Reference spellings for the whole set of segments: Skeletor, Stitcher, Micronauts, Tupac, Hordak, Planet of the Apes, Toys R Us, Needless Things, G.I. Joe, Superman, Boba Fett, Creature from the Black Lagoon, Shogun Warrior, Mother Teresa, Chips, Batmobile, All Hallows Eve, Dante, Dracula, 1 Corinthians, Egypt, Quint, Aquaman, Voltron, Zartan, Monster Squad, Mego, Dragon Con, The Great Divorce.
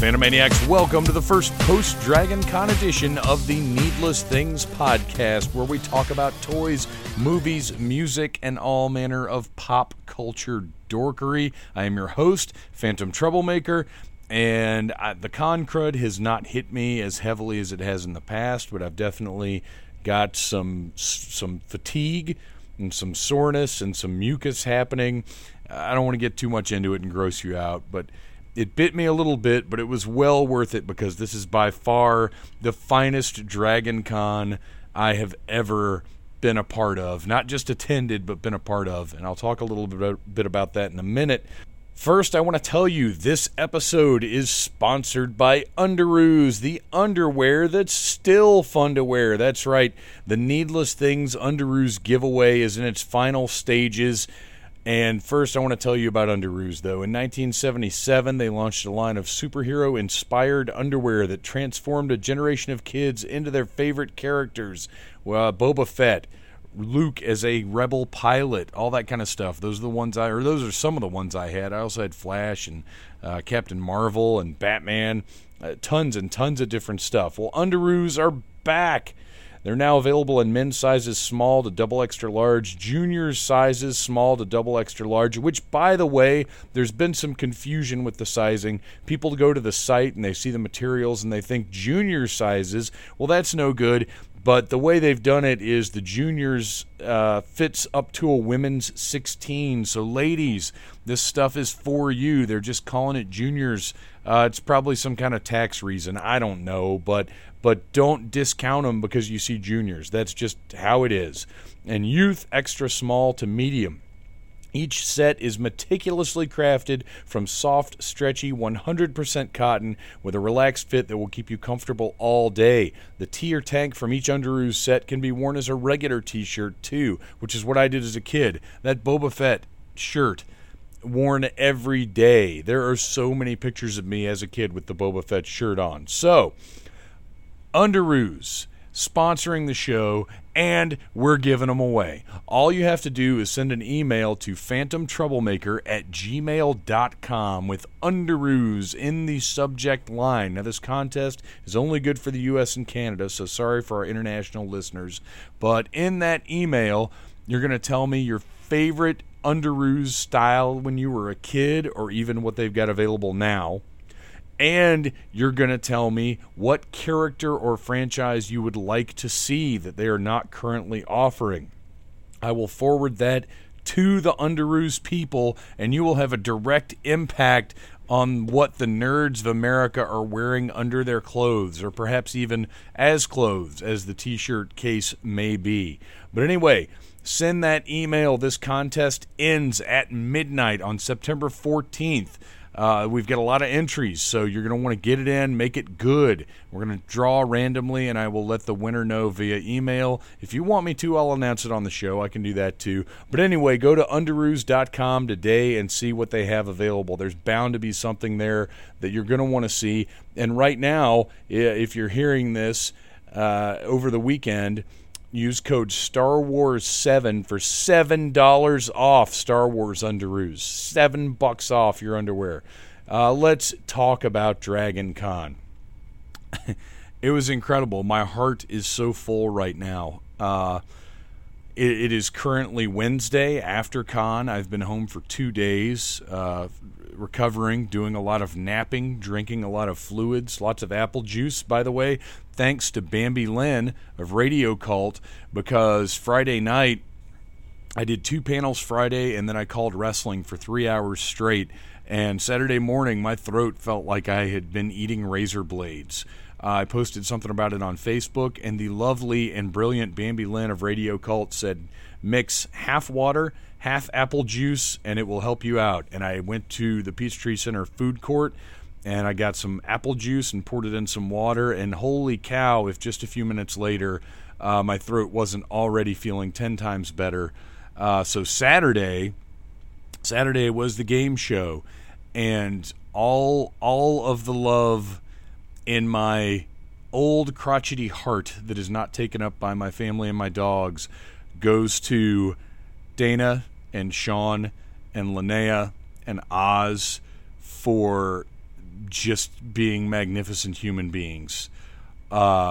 Phantomaniacs, welcome to the first post-Dragon Con edition of the Needless Things podcast, where we talk about toys, movies, music, and all manner of pop culture dorkery. I am your host, Phantom Troublemaker, and the con crud has not hit me as heavily as it has in the past, but I've definitely got some fatigue and some soreness and some mucus happening. I don't want to get too much into it and gross you out, but it bit me a little bit, but it was well worth it because this is by far the finest Dragon Con I have ever been a part of. Not just attended, but been a part of. And I'll talk a little bit about that in a minute. First, I want to tell you this episode is sponsored by Underoos, the underwear that's still fun to wear. That's right. The Needless Things Underoos giveaway is in its final stages. And first, I want to tell you about Underoos, though. In 1977, they launched a line of superhero-inspired underwear that transformed a generation of kids into their favorite characters. Boba Fett, Luke as a rebel pilot, all that kind of stuff. Those are some of the ones I had. I also had Flash and Captain Marvel and Batman. Tons and tons of different stuff. Well, Underoos are back. They're now available in men's sizes small to double extra large, juniors sizes small to double extra large, which, by the way, there's been some confusion with the sizing. People go to the site and they see the materials and they think junior sizes. Well, that's no good, but the way they've done it is the juniors fits up to a women's 16. So, ladies, this stuff is for you. They're just calling it juniors. It's probably some kind of tax reason. I don't know, but don't discount them because you see juniors. That's just how it is. And youth, extra small to medium. Each set is meticulously crafted from soft, stretchy, 100% cotton with a relaxed fit that will keep you comfortable all day. The tee or tank from each Underoos set can be worn as a regular t-shirt too, which is what I did as a kid. That Boba Fett shirt, worn every day. There are so many pictures of me as a kid with the Boba Fett shirt on. So, Underoos sponsoring the show, and we're giving them away. All you have to do is send an email to phantomtroublemaker@gmail.com with Underoos in the subject line. Now, this contest is only good for the U.S. and Canada, so sorry for our international listeners. But in that email, you're going to tell me your favorite Underoos style when you were a kid, or even what they've got available now. And you're going to tell me what character or franchise you would like to see that they are not currently offering. I will forward that to the Underoos people, and you will have a direct impact on what the nerds of America are wearing under their clothes, or perhaps even as clothes, as the t-shirt case may be. But anyway, send that email. This contest ends at midnight on September 14th. We've got a lot of entries, so you're going to want to get it in, make it good. We're going to draw randomly, and I will let the winner know via email. If you want me to, I'll announce it on the show. I can do that too. But anyway, go to underoos.com today and see what they have available. There's bound to be something there that you're going to want to see. And right now, if you're hearing this over the weekend, use code Star Wars 7 for $7 off Star Wars Underoos. $7 off your underwear. Let's talk about Dragon Con. It was incredible. My heart is so full right now. It is currently Wednesday after con. I've been home for 2 days, recovering, doing a lot of napping, drinking a lot of fluids, lots of apple juice, by the way. Thanks to Bambi Lynn of Radio Cult, because Friday night I did two panels Friday, and then I called wrestling for 3 hours straight. And Saturday morning, my throat felt like I had been eating razor blades. I posted something about it on Facebook, and the lovely and brilliant Bambi Lynn of Radio Cult said, mix half water, half apple juice, and it will help you out. And I went to the Peachtree Center food court, and I got some apple juice and poured it in some water, and holy cow, if just a few minutes later, my throat wasn't already feeling 10 times better. So Saturday was the game show, and all of the love in my old crotchety heart that is not taken up by my family and my dogs goes to Dana and Sean and Linnea and Oz for just being magnificent human beings. The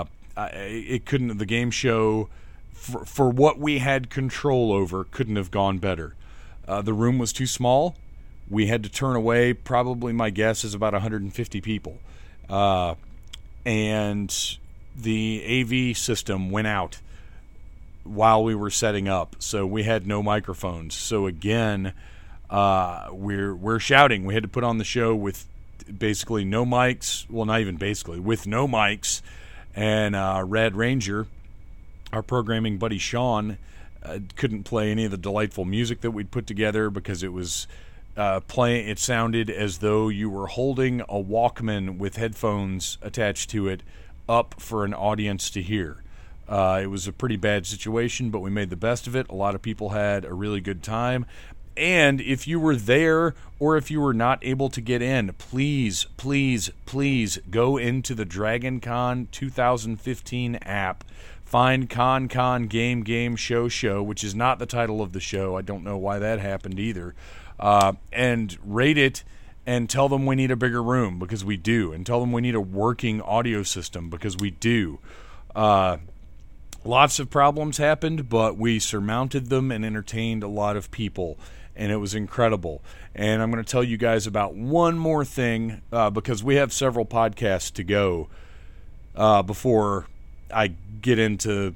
game show, for what we had control over, couldn't have gone better. The room was too small. We had to turn away, probably my guess is about 150 people. And the AV system went out while we were setting up, so we had no microphones. So again, we're shouting. We had to put on the show with basically no mics. Well, not even basically, with no mics. And Red Ranger, our programming buddy Sean, couldn't play any of the delightful music that we'd put together because it was It sounded as though you were holding a Walkman with headphones attached to it up for an audience to hear. It was a pretty bad situation, but we made the best of it. A lot of people had a really good time. And if you were there or if you were not able to get in, please, please, please go into the Dragon Con 2015 app. Find Con Game Show, which is not the title of the show. I don't know why that happened either. And rate it and tell them we need a bigger room, because we do. And tell them we need a working audio system, because we do. Lots of problems happened, but we surmounted them and entertained a lot of people, and it was incredible. And I'm going to tell you guys about one more thing, because we have several podcasts to go before I get into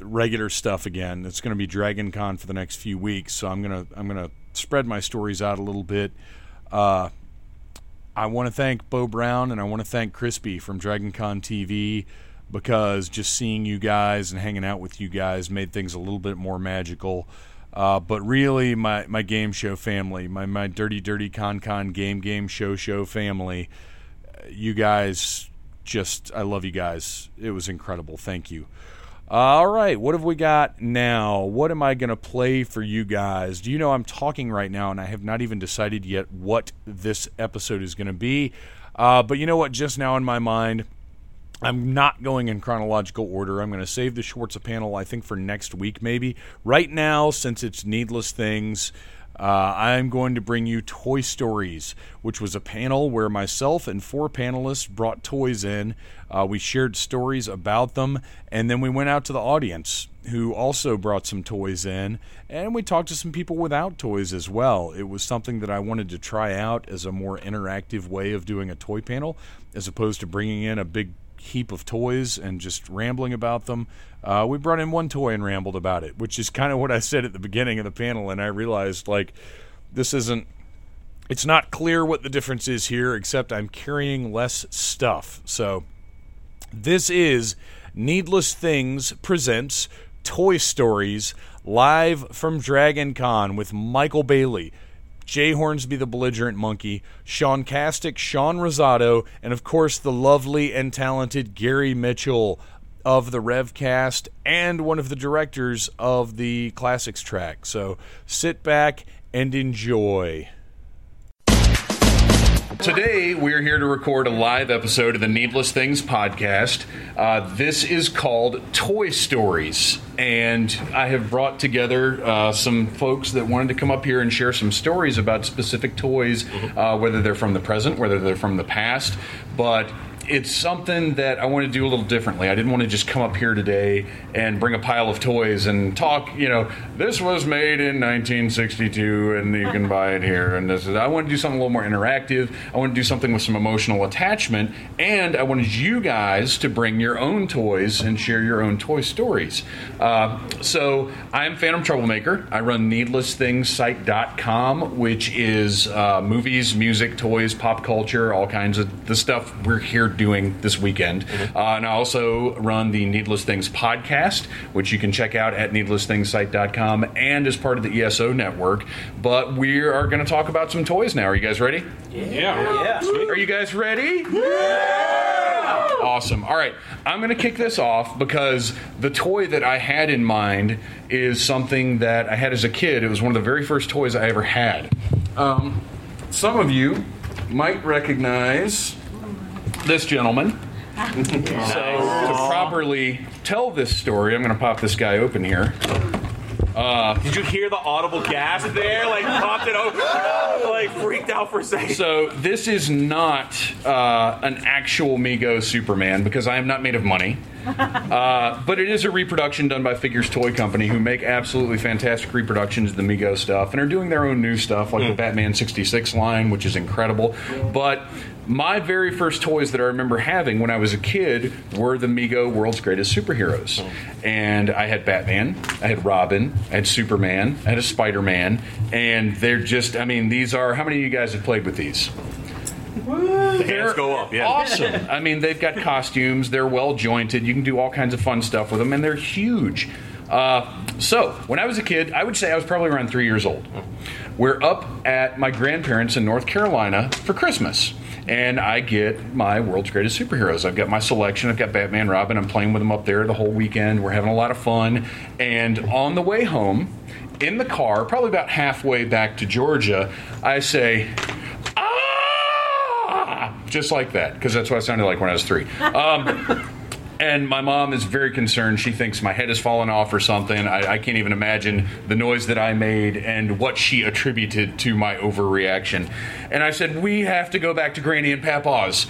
regular stuff again. It's going to be Dragon Con for the next few weeks, so I'm going to spread my stories out a little bit. I want to thank Bo Brown, and I want to thank Crispy from Dragon Con TV, because just seeing you guys and hanging out with you guys made things a little bit more magical. But really, my game show family, my dirty Con game show family, you guys, just, I love you guys. It was incredible. Thank you. All right, what have we got now? What am I going to play for you guys? Do you know I'm talking right now, and I have not even decided yet what this episode is going to be. But you know what? Just now in my mind, I'm not going in chronological order. I'm going to save the Schwarza panel, I think, for next week maybe. Right now, since it's Needless Things, I'm going to bring you Toy Stories, which was a panel where myself and 4 panelists brought toys in. We shared stories about them, and then we went out to the audience, who also brought some toys in, and we talked to some people without toys as well. It was something that I wanted to try out as a more interactive way of doing a toy panel, as opposed to bringing in a big heap of toys and just rambling about them. We brought in one toy and rambled about it, which is kind of what I said at the beginning of the panel, and I realized, like, it's not clear what the difference is here, except I'm carrying less stuff. So this is Needless Things presents Toy Stories live from Dragon Con with Michael Bailey, Jay Hornsby the Belligerent Monkey, Sean Castick, Sean Rosato, and of course the lovely and talented Gary Mitchell of the Revcast and one of the directors of the Classics track. So sit back and enjoy. Today, we're here to record a live episode of the Needless Things podcast. This is called Toy Stories, and I have brought together some folks that wanted to come up here and share some stories about specific toys, whether they're from the present, whether they're from the past, but it's something that I want to do a little differently. I didn't want to just come up here today and bring a pile of toys and talk, you know, this was made in 1962 and you can buy it here. And this is, I want to do something a little more interactive. I want to do something with some emotional attachment. And I wanted you guys to bring your own toys and share your own toy stories. So I'm Phantom Troublemaker. I run needlessthingssite.com, which is movies, music, toys, pop culture, all kinds of the stuff we're here doing this weekend. And I also run the Needless Things podcast, which you can check out at needlessthingssite.com and is part of the ESO Network. But we are going to talk about some toys now. Are you guys ready? Yeah. Are you guys ready? Yeah! Awesome. All right. I'm going to kick this off because the toy that I had in mind is something that I had as a kid. It was one of the very first toys I ever had. Some of you might recognize this gentleman. So to properly tell this story, I'm going to pop this guy open here. Did you hear the audible gasp there? Like, popped it open, like, freaked out for a second. So this is not an actual Mego Superman, because I am not made of money. But it is a reproduction done by Figures Toy Company, who make absolutely fantastic reproductions of the Mego stuff, and are doing their own new stuff, like the Batman 66 line, which is incredible. But my very first toys that I remember having when I was a kid were the Mego World's Greatest Superheroes. And I had Batman, I had Robin, I had Superman, I had a Spider-Man, and they're just, I mean, these are, how many of you guys have played with these? The hands go up, yeah. Awesome. I mean, they've got costumes, they're well-jointed, you can do all kinds of fun stuff with them, and they're huge. So, when I was a kid, I would say I was probably around 3 years old. We're up at my grandparents' in North Carolina for Christmas. And I get my World's Greatest Superheroes. I've got my selection. I've got Batman, Robin. I'm playing with them up there the whole weekend. We're having a lot of fun. And on the way home, in the car, probably about halfway back to Georgia, I say, ah! Just like that, because that's what I sounded like when I was three. And my mom is very concerned. She thinks my head has fallen off or something. I can't even imagine the noise that I made and what she attributed to my overreaction. And I said, we have to go back to Granny and Papa's.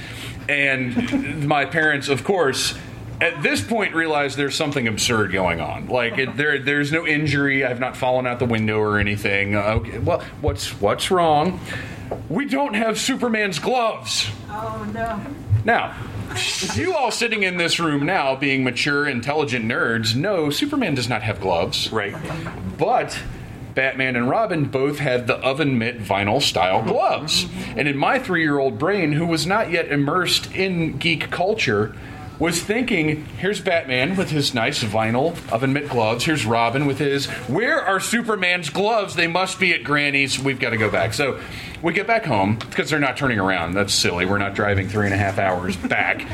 And my parents, of course, at this point realize there's something absurd going on. Like, there's no injury. I've not fallen out the window or anything. Okay, well, what's wrong? We don't have Superman's gloves. Oh, no. Now, you all sitting in this room now, being mature, intelligent nerds, know Superman does not have gloves. Right. But Batman and Robin both had the oven mitt vinyl-style gloves. And in my 3-year-old brain, who was not yet immersed in geek culture, was thinking, here's Batman with his nice vinyl oven mitt gloves. Here's Robin with his, where are Superman's gloves? They must be at Granny's. We've got to go back. So we get back home, because they're not turning around. That's silly. We're not driving 3.5 hours back.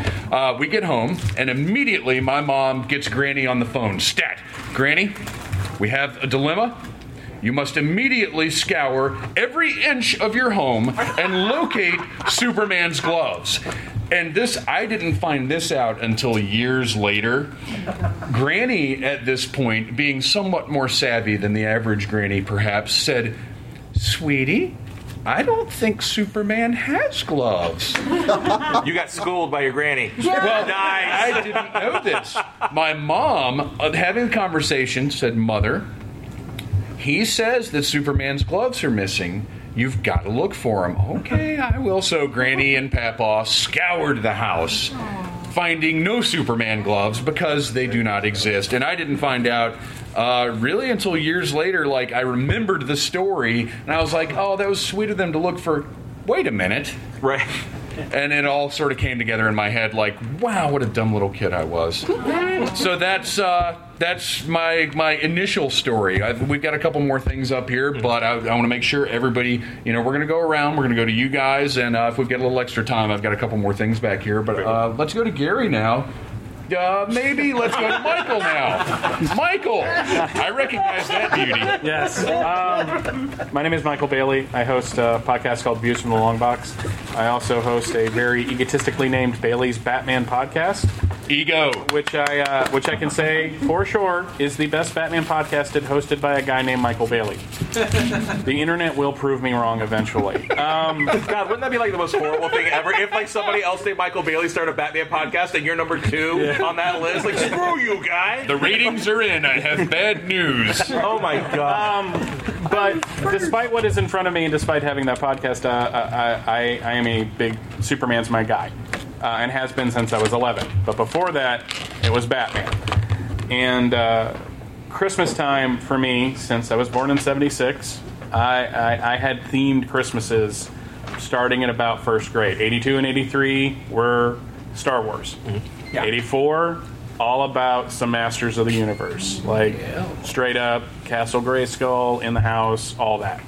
We get home, and immediately my mom gets Granny on the phone. Stat. Granny, we have a dilemma. You must immediately scour every inch of your home and locate Superman's gloves. And this, I didn't find this out until years later. Granny, at this point, being somewhat more savvy than the average granny, perhaps, said, sweetie, I don't think Superman has gloves. You got schooled by your granny. Yeah. Well, nice. I didn't know this. My mom, having a conversation, said, Mother, he says that Superman's gloves are missing. You've got to look for him. Okay, I will. So Granny and Papa scoured the house, finding no Superman gloves because they do not exist. And I didn't find out really until years later. Like, I remembered the story, and I was like, oh, that was sweet of them to look for. Wait a minute. Right. And it all sort of came together in my head, like, wow, what a dumb little kid I was. So that's my initial story. We've got a couple more things up here, but I want to make sure everybody, you know, we're going to go around, we're going to go to you guys, and if we've got a little extra time, I've got a couple more things back here. But let's go to Gary now. Maybe let's go to Michael now. Michael, I recognize that beauty. Yes. My name is Michael Bailey. I host a podcast called Views from the Long Box. I also host a very egotistically named Bailey's Batman podcast. Ego, which I can say for sure is the best Batman podcast hosted by a guy named Michael Bailey. The internet will prove me wrong eventually. God, wouldn't that be like the most horrible thing ever? If like somebody else named Michael Bailey started a Batman podcast and you're number 2 on that list, like screw you, guy. The ratings are in. I have bad news. Oh my god. But despite what is in front of me, and despite having that podcast, I am a big Superman's my guy. And has been since I was 11. But before that, it was Batman. And Christmas time for me, since I was born in 76, I had themed Christmases starting in about first grade. 82 and 83 were Star Wars. Mm-hmm. Yeah. 84, all about some Masters of the Universe. Like, straight up, Castle Grayskull, In the House, all that.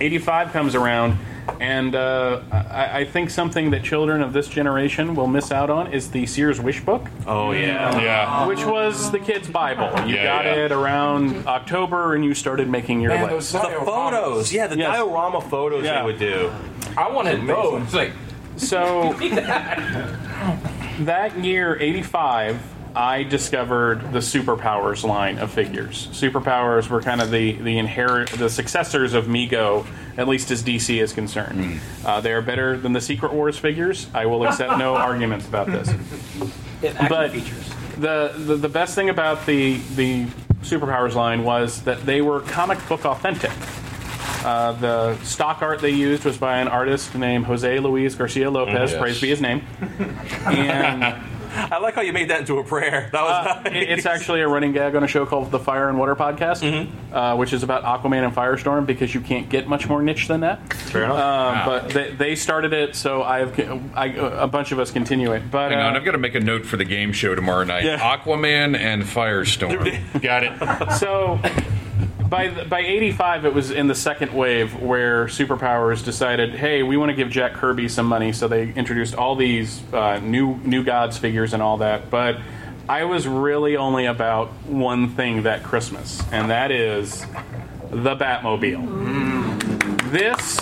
85 comes around. And I think something that children of this generation will miss out on is the Sears Wish Book. Oh, yeah. Which was the kids' Bible. You got it around October, and you started making your list. The photos. Yeah, the diorama photos they would do. I wanted those. Like... So, that year, 85, I discovered the Superpowers line of figures. Superpowers were kind of the successors of Mego, at least as DC is concerned. They are better than the Secret Wars figures. I will accept no arguments about this. But the best thing about the Superpowers line was that they were comic book authentic. The stock art they used was by an artist named Jose Luis Garcia Lopez, praise be his name. And... I like how you made that into a prayer. That was nice. It's actually a running gag on a show called The Fire and Water Podcast, which is about Aquaman and Firestorm, because you can't get much more niche than that. Fair enough. But they started it, so a bunch of us continue it. But hang on, I've got to make a note for the game show tomorrow night. Yeah. Aquaman and Firestorm. Got it. So... By 85, it was in the second wave where Superpowers decided, hey, we want to give Jack Kirby some money, so they introduced all these new gods figures and all that. But I was really only about one thing that Christmas, and that is the Batmobile. Mm. This...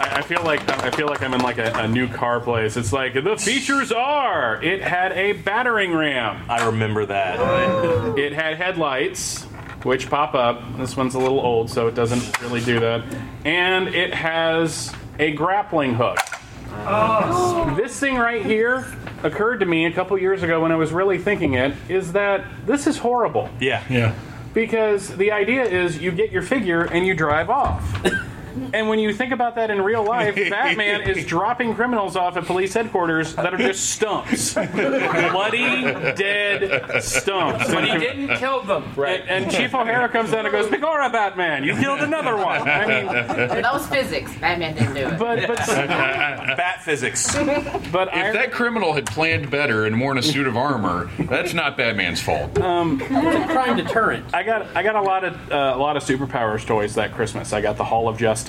I feel like I'm in like a new car place. It's like the features are: it had a battering ram. I remember that. It had headlights, which pop up. This one's a little old, so it doesn't really do that. And it has a grappling hook. Oh. This thing right here occurred to me a couple years ago when I was really thinking it, is that this is horrible. Yeah. Because the idea is you get your figure and you drive off. And when you think about that in real life, Batman is dropping criminals off at police headquarters that are just stumps. Bloody, dead stumps. But he didn't kill them. Right. And Chief O'Hara comes down and goes, "Begorra, Batman, you killed another one." I mean, that was physics. Batman didn't do it. But Bat physics. But if that criminal had planned better and worn a suit of armor, that's not Batman's fault. It's a crime deterrent. I got a lot of Superpowers toys that Christmas. I got the Hall of Justice. I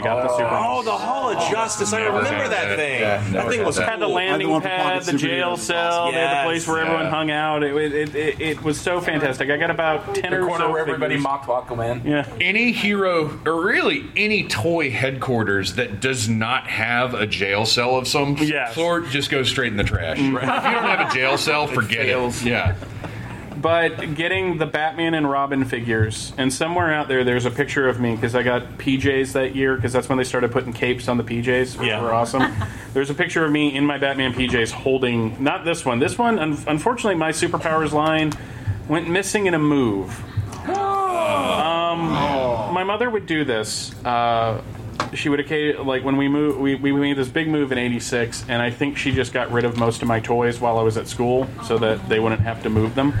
got the Super. Oh, the Hall of Justice! I remember that thing. Yeah, that thing was had the landing pad, the jail cell, they had the place where everyone hung out. It was so fantastic. I got about 10 or so. The corner where everybody mocked Aquaman. Yeah. Any hero, or really any toy headquarters that does not have a jail cell of some sort, just goes straight in the trash. Right. If you don't have a jail cell, forget it. Yeah. But getting the Batman and Robin figures, and somewhere out there's a picture of me, because I got PJs that year, because that's when they started putting capes on the PJs, which were awesome. There's a picture of me in my Batman PJs holding, not this one. This one, unfortunately, my Superpowers line went missing in a move. My mother would do this. She would occasionally, like when we moved, we made this big move in 86, and I think she just got rid of most of my toys while I was at school so that they wouldn't have to move them.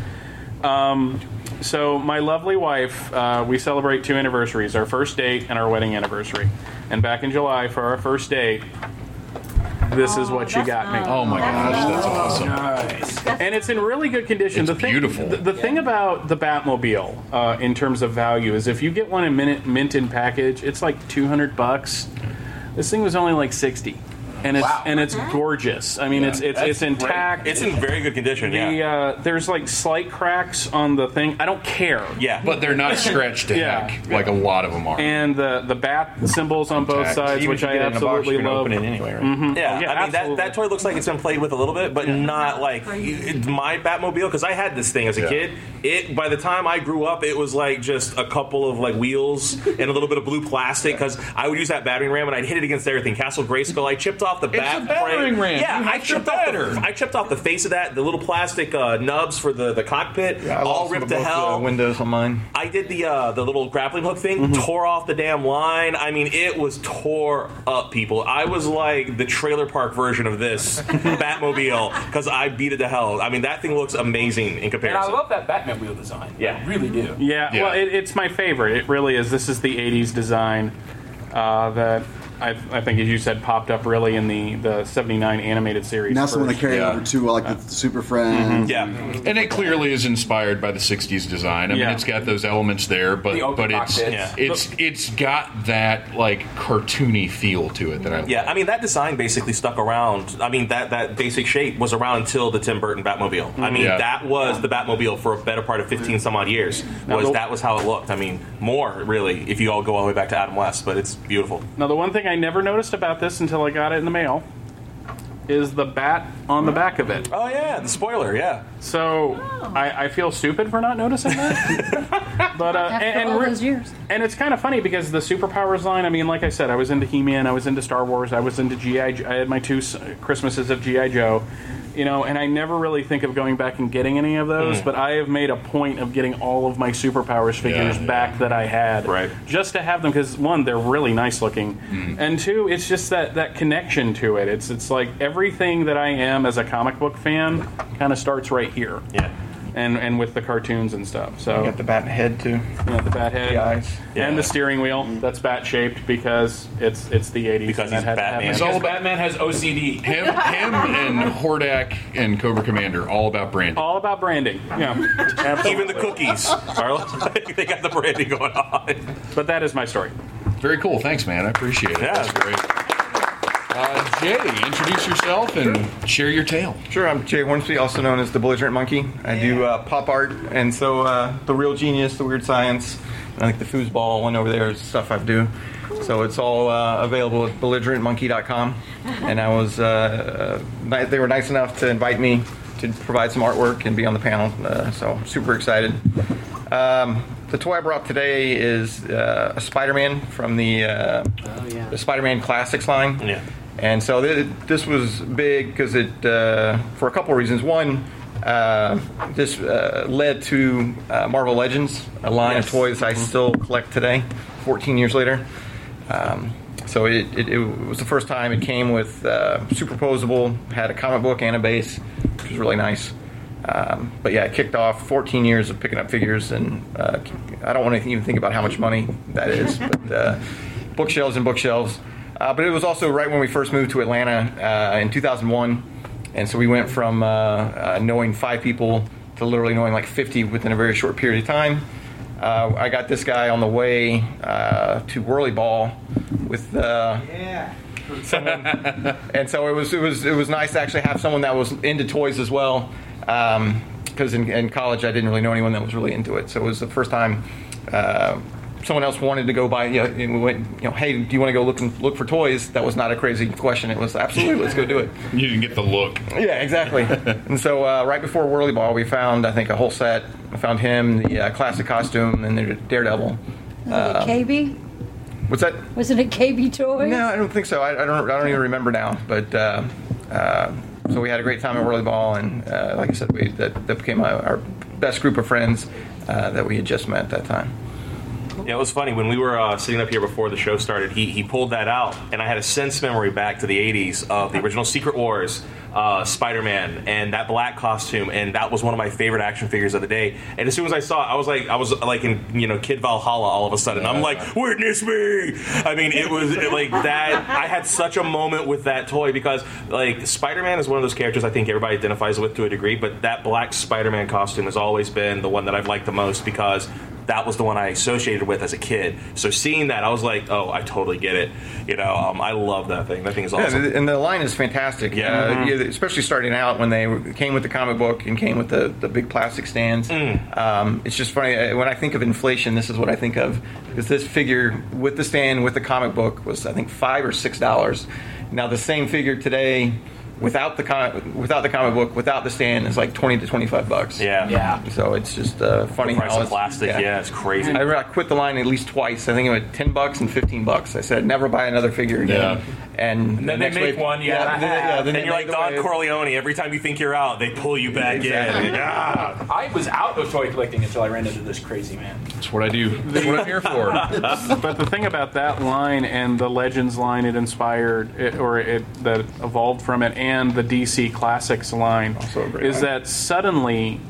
So my lovely wife, we celebrate 2 anniversaries, our first date and our wedding anniversary. And back in July for our first date, this is what she got me. Oh my gosh, that's awesome. Nice. And it's in really good condition. It's beautiful. The thing about the Batmobile, in terms of value, is if you get one in mint in package, it's like $200. This thing was only like $60. and it's and it's gorgeous. I mean, it's intact. Great. It's in very good condition. There's like slight cracks on the thing. I don't care. Yeah, but they're not scratched to heck like a lot of them are. And the bat symbols on both sides, which I absolutely love. You can open it anyway, right? Mm-hmm. Yeah, I mean that toy looks like it's been played with a little bit, but not like my Batmobile, because I had this thing as a kid. It by the time I grew up, it was like just a couple of like wheels and a little bit of blue plastic, because I would use that battering ram and I'd hit it against everything. Castle Grayskull, I chipped off the back. It's a battering ram. Yeah, I chipped off the face of that. The little plastic nubs for the cockpit, all ripped to hell. Windows on mine. I did the little grappling hook thing, tore off the damn line. I mean, it was tore up, people. I was like the trailer park version of this Batmobile, because I beat it to hell. I mean, that thing looks amazing in comparison. And I love that Batmobile design. Yeah, I really do. Yeah. Well, it's my favorite. It really is. This is the '80s design that. I think, as you said, popped up really in the 79 animated series. And that's the one that carried over to like the Super Friends. Mm-hmm. Yeah, and it clearly is inspired by the '60s design. I mean, it's got those elements there, but it's got that like cartoony feel to it that I like. Yeah, I mean that design basically stuck around. I mean that basic shape was around until the Tim Burton Batmobile. Mm-hmm. I mean that was the Batmobile for a better part of 15 some odd years. That was how it looked. I mean, more really if you all go all the way back to Adam West, but it's beautiful. Now the one thing I never noticed about this until I got it in the mail is the bat on the back of it. Oh, yeah, the spoiler, yeah. So I feel stupid for not noticing that. But after all those years. And it's kind of funny because the Superpowers line, I mean, like I said, I was into He-Man, I was into Star Wars, I was into G.I. Joe. I had my 2 Christmases of G.I. Joe. You know, and I never really think of going back and getting any of those, but I have made a point of getting all of my Superpowers figures back that I had. Right. Just to have them, because, one, they're really nice looking, and two, it's just that connection to it. It's like everything that I am as a comic book fan kind of starts right here. Yeah. And with the cartoons and stuff. So you got the bat head, too. You got the bat head. The eyes. Yeah. And the steering wheel that's bat-shaped because it's the 80s. Because he's Batman. Because Batman has OCD. Him and Hordak and Cobra Commander, all about branding. All about branding. Yeah. Even the cookies. They got the branding going on. But that is my story. Very cool. Thanks, man. I appreciate it. Yeah. That's great. Jay, introduce yourself and share your tale. Sure, I'm Jay Hornsby, also known as the Belligerent Monkey. I do pop art, and so the real genius, the weird science, and I think the foosball one over there is stuff I do. So it's all available at belligerentmonkey.com. And I was they were nice enough to invite me to provide some artwork and be on the panel. So I'm super excited. The toy I brought today is a Spider-Man from the Spider-Man Classics line. Yeah. And so this was big because it, for a couple of reasons. One, this led to Marvel Legends, a line of toys I still collect today, 14 years later. So it was the first time it came with superposable, had a comic book and a base, which was really nice. But yeah, it kicked off 14 years of picking up figures, and I don't want to even think about how much money that is, but bookshelves and bookshelves. But it was also right when we first moved to Atlanta in 2001, and so we went from knowing 5 people to literally knowing like 50 within a very short period of time. I got this guy on the way to Whirly Ball with someone, and so it was nice to actually have someone that was into toys as well, because in college I didn't really know anyone that was really into it, so it was the first time. Someone else wanted to go buy, and we went, hey, do you want to go look for toys? That was not a crazy question. It was absolutely, let's go do it. You didn't get the look. Yeah, exactly. And so right before Whirly Ball, we found, I think, a whole set. I found him, the classic costume, and the Daredevil. KB? What's that? Was it a KB Toys? No, I don't think so. I don't even remember now. But so we had a great time at Whirly Ball, and like I said, that became our best group of friends that we had just met at that time. Yeah, it was funny. When we were sitting up here before the show started, he pulled that out, and I had a sense memory back to the 80s of the original Secret Wars, Spider-Man, and that black costume, and that was one of my favorite action figures of the day. And as soon as I saw it, I was like in Kid Valhalla all of a sudden. I'm like, witness me! I mean, it was like that. I had such a moment with that toy because like Spider-Man is one of those characters I think everybody identifies with to a degree, but that black Spider-Man costume has always been the one that I've liked the most because that was the one I associated with as a kid. So seeing that, I was like, oh, I totally get it. You know, I love that thing. That thing is awesome. Yeah, and the line is fantastic. Yeah. Especially starting out when they came with the comic book and came with the big plastic stands. It's just funny. When I think of inflation, this is what I think of. Because this figure with the stand, with the comic book, was, I think, $5 or $6. Now, the same figure today... Without the comic book, without the stand, it's like $20 to $25. Yeah, yeah. So it's just funny. The price of plastic, yeah, it's crazy. I quit the line at least twice. I think it was $10 and $15. I said never buy another figure again. Yeah. And then they make one, and you're like Don Corleone. Every time you think you're out, they pull you back in. Yeah. I was out of toy collecting until I ran into this crazy man. That's what I do. That's what I'm here for. But the thing about that line and the Legends line it inspired, that evolved from it, and the DC Classics line is that suddenly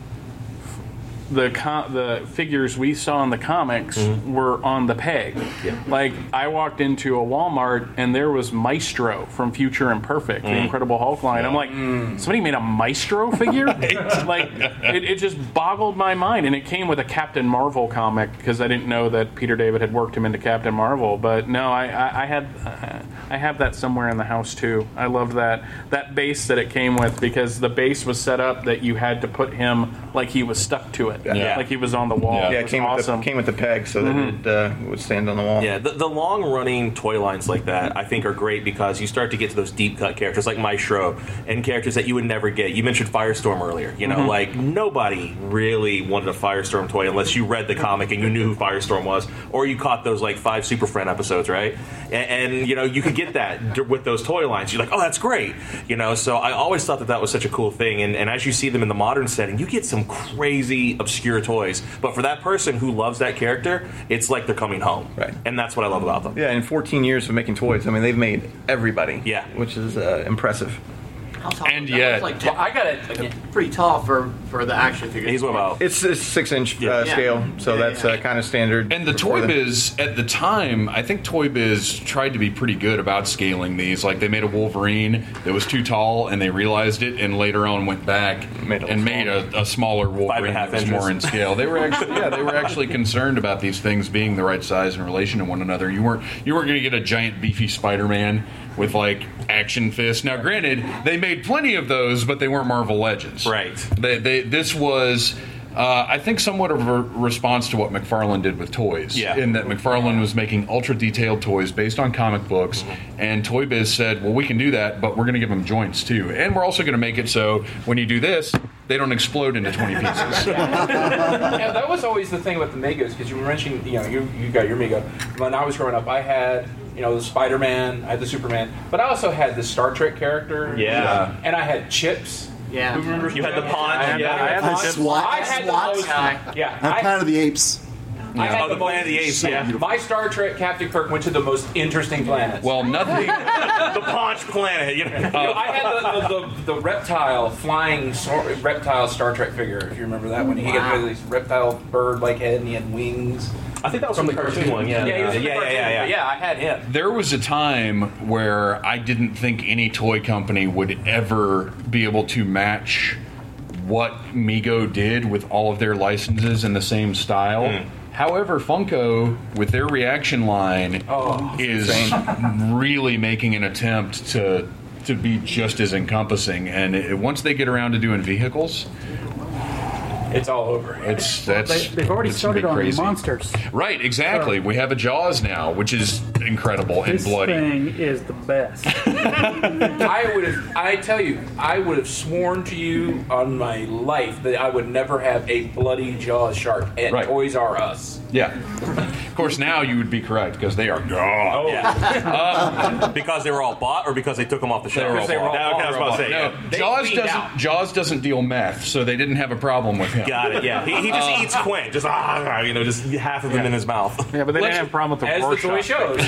the figures we saw in the comics were on the peg. Yeah. Like, I walked into a Walmart and there was Maestro from Future Imperfect, the Incredible Hulk line. Yeah. I'm like, somebody made a Maestro figure? Like, it just boggled my mind. And it came with a Captain Marvel comic because I didn't know that Peter David had worked him into Captain Marvel. But no, I have that somewhere in the house too. I loved that base that it came with, because the base was set up that you had to put him like he was stuck to it. Yeah. Like he was on the wall. Yeah, it came with the peg so that it would stand on the wall. Yeah, the long-running toy lines like that I think are great, because you start to get to those deep-cut characters like Maestro and characters that you would never get. You mentioned Firestorm earlier. You know, like, nobody really wanted a Firestorm toy unless you read the comic and you knew who Firestorm was, or you caught those, like, 5 Super Friend episodes, right? And you know, you could get that with those toy lines. You're like, oh, that's great. You know, so I always thought that was such a cool thing. And as you see them in the modern setting, you get some crazy obscure toys, but for that person who loves that character, it's like they're coming home, right? And that's what I love about them. Yeah, in 14 years of making toys, I mean, they've made everybody. Yeah, which is impressive. How tall? And yet, I got it pretty tall for the action figure. He's about it's 6-inch scale, so that's kind of standard. And the Toy Biz at the time, I think Toy Biz tried to be pretty good about scaling these. Like, they made a Wolverine that was too tall, and they realized it, and later on went back and made a smaller Wolverine that was more in scale. They were actually concerned about these things being the right size in relation to one another. You weren't going to get a giant beefy Spider-Man with, like, action fists. Now, granted, they made plenty of those, but they weren't Marvel Legends. Right. This was, I think, somewhat of a response to what McFarlane did with toys. Yeah. In that McFarlane was making ultra-detailed toys based on comic books, and Toy Biz said, well, we can do that, but we're going to give them joints, too. And we're also going to make it so when you do this, they don't explode into 20 pieces. Yeah, that was always the thing about the Megos, because you were mentioning, you know, you got your Mego. When I was growing up, I had... You know, the Spider-Man, I had the Superman, but I also had the Star Trek character. Yeah. And I had Chips. Yeah. You had the Pawn. I had the SWAT. I had SWAT. Yeah. I'm Planet of the Apes. Yeah. I had the Planet of the Apes, so my Star Trek Captain Kirk went to the most interesting planets. Well, nothing. The Paunch Planet. You know? I had the reptile, flying reptile Star Trek figure, if you remember that one. He had this reptile bird-like head, and he had wings. I think that was from the cartoon one. Yeah, I had him. There was a time where I didn't think any toy company would ever be able to match what Mego did with all of their licenses in the same style. However, Funko, with their reaction line, is really making an attempt to be just as encompassing. And once they get around to doing vehicles... It's all over. They've already started on the monsters. Right, exactly. We have a Jaws now, which is incredible and bloody. This thing is the best. I tell you, I would have sworn to you on my life that I would never have a bloody Jaws shark at Toys R Us. Yeah. Of course, now you would be correct, because they are gone. Oh. Yeah. Because they were all bought, or because they took them off the shelf? Because they were all bought. Jaws doesn't deal meth, so they didn't have a problem with him. Got it, yeah. He just eats Quint. Just half of him in his mouth. Yeah, but they didn't have a problem with the Rorschach. As the toy shows.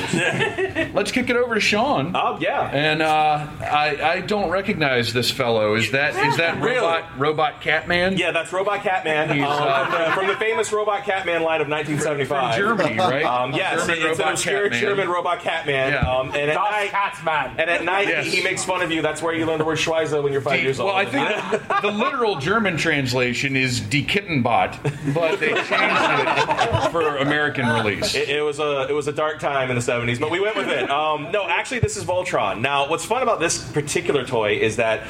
Let's kick it over to Sean. Oh yeah. And I don't recognize this fellow. Is that really? Robot Catman? Yeah, that's Robot Catman. He's from the famous Robot Catman line of 1975. From Germany, right? Yes, it's an obscure German Robot Catman. Yeah. And at night yes. he makes fun of you. That's where you learn the word Schweizer when you're 5 years old. Well, I think the literal German translation is Die Kittenbot, but they changed it for American release. It was a dark time in the 70s, but we went with it. No, actually, this is Voltron. Now, what's fun about this particular toy is that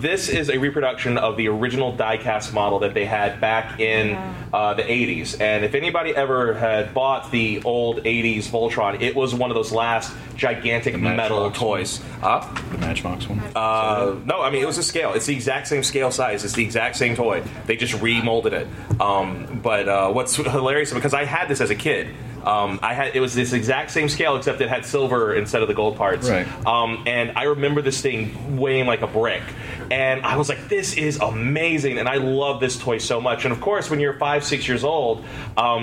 this is a reproduction of the original die-cast model that they had back in the 80s. And if anybody ever had bought the old 80s Voltron, it was one of those last gigantic metal toys. The Matchbox one? No, I mean, it was a scale. It's the exact same scale size. It's the exact same toy. They just remolded it. But what's hilarious, because I had this as a kid. It was this exact same scale, except it had silver instead of the gold parts. Right. And I remember this thing weighing like a brick. And I was like, this is amazing. And I love this toy so much. And of course, when you're 5, 6 years old,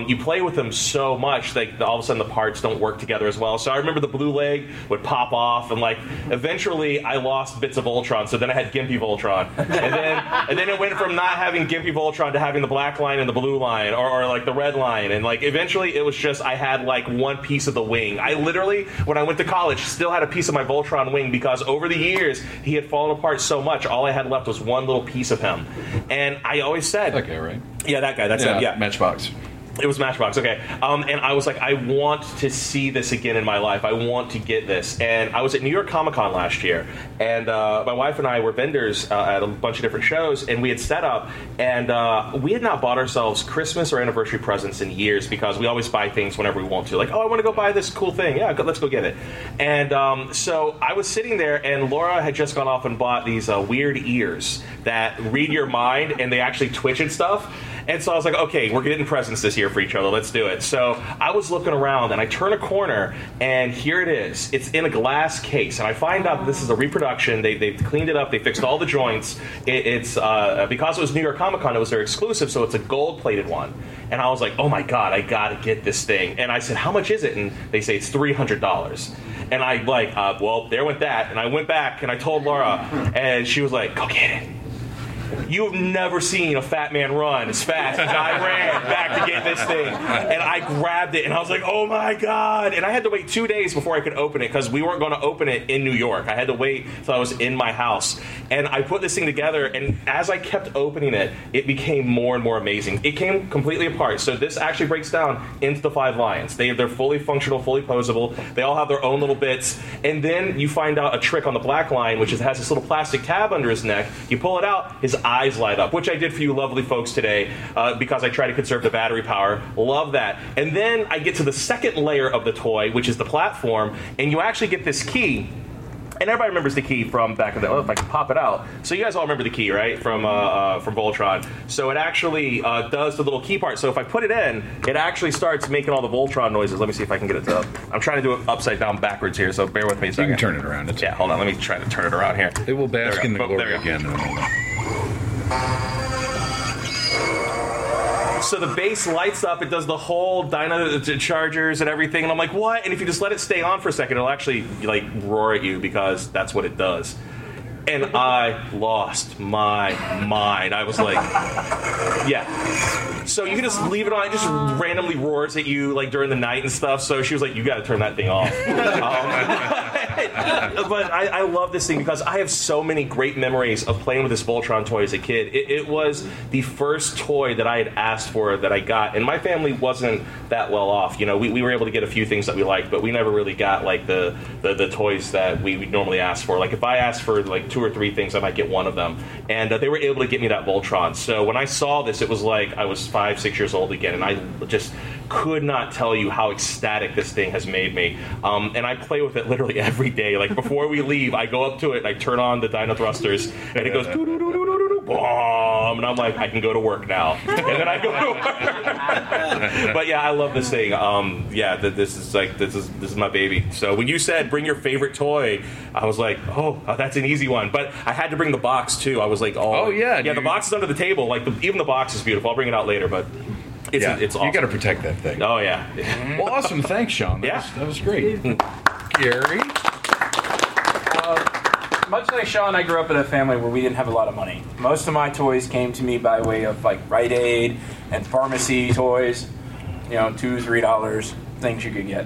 you play with them so much, like all of a sudden the parts don't work together as well. So I remember the blue leg would pop off. And like, eventually I lost bits of Voltron. So then I had Gimpy Voltron. And then it went from not having Gimpy Voltron to having the black line and the blue line or like the red line. And like, eventually it was just, I had like one piece of the wing. I literally, when I went to college, still had a piece of my Voltron wing because over the years he had fallen apart so much. All I had left was one little piece of him, and I always said, "That guy, right? Yeah, that guy. That's him. Yeah, Matchbox." It was Matchbox, okay. And I was like, I want to see this again in my life. I want to get this. And I was at New York Comic Con last year, and my wife and I were vendors at a bunch of different shows, and we had set up, and we had not bought ourselves Christmas or anniversary presents in years because we always buy things whenever we want to. Like, oh, I want to go buy this cool thing. Yeah, let's go get it. And so I was sitting there, and Laura had just gone off and bought these weird ears that read your mind, and they actually twitch and stuff. And so I was like, okay, we're getting presents this year for each other. Let's do it. So I was looking around, and I turn a corner, and here it is. It's in a glass case. And I find out that this is a reproduction. They've cleaned it up. They fixed all the joints. It's because it was New York Comic Con, it was their exclusive, so it's a gold-plated one. And I was like, oh, my God, I got to get this thing. And I said, how much is it? And they say it's $300. And I like, well, there went that. And I went back, and I told Laura, and she was like, go get it. You have never seen a fat man run as fast as I ran back to get this thing. And I grabbed it, and I was like, oh, my God. And I had to wait 2 days before I could open it because we weren't going to open it in New York. I had to wait until I was in my house. And I put this thing together, and as I kept opening it, it became more and more amazing. It came completely apart. So this actually breaks down into the five lions. They're fully functional, fully posable. They all have their own little bits. And then you find out a trick on the black lion, which is, it has this little plastic tab under his neck. You pull it out, his eyes light up, which I did for you lovely folks today because I try to conserve the battery power. Love that. And then I get to the second layer of the toy, which is the platform, and you actually get this key. And everybody remembers the key from back in the... Oh, if I can pop it out. So you guys all remember the key, right, from Voltron. So it actually does the little key part. So if I put it in, it actually starts making all the Voltron noises. Let me see if I can get it to... I'm trying to do it upside down backwards here, so bear with me a second. You can turn it around. Yeah, hold on. Let me try to turn it around here. It will bask in the glory again. So the base lights up. It does the whole dyno chargers and everything. And I'm like, what? And if you just let it stay on for a second, it'll actually like roar at you because that's what it does. And I lost my mind. I was like, yeah. So you can just leave it on. It just randomly roars at you like during the night and stuff. So she was like, you got to turn that thing off. But I love this thing because I have so many great memories of playing with this Voltron toy as a kid. It was the first toy that I had asked for that I got. And my family wasn't that well off. You know, we were able to get a few things that we liked, but we never really got like the toys that we normally asked for. Like if I asked for like 2 or 3 things, I might get one of them. And they were able to get me that Voltron. So when I saw this, it was like I was 5, 6 years old again, and I just could not tell you how ecstatic this thing has made me. And I play with it literally every day. Like before we leave, I go up to it and I turn on the dyno thrusters, and it goes boom, and I'm like, I can go to work now. And then I go to work. But yeah, I love this thing. This is my baby. So when you said bring your favorite toy, I was like, oh, that's an easy one. But I had to bring the box too. I was like, oh yeah, dude. The box is under the table. Like even the box is beautiful. I'll bring it out later, but. It's awesome. You got to protect that thing. Oh, yeah. Well, awesome. Thanks, Sean. That was great. Gary? Much like Sean, I grew up in a family where we didn't have a lot of money. Most of my toys came to me by way of, like, Rite Aid and pharmacy toys. You know, $2, $3, things you could get.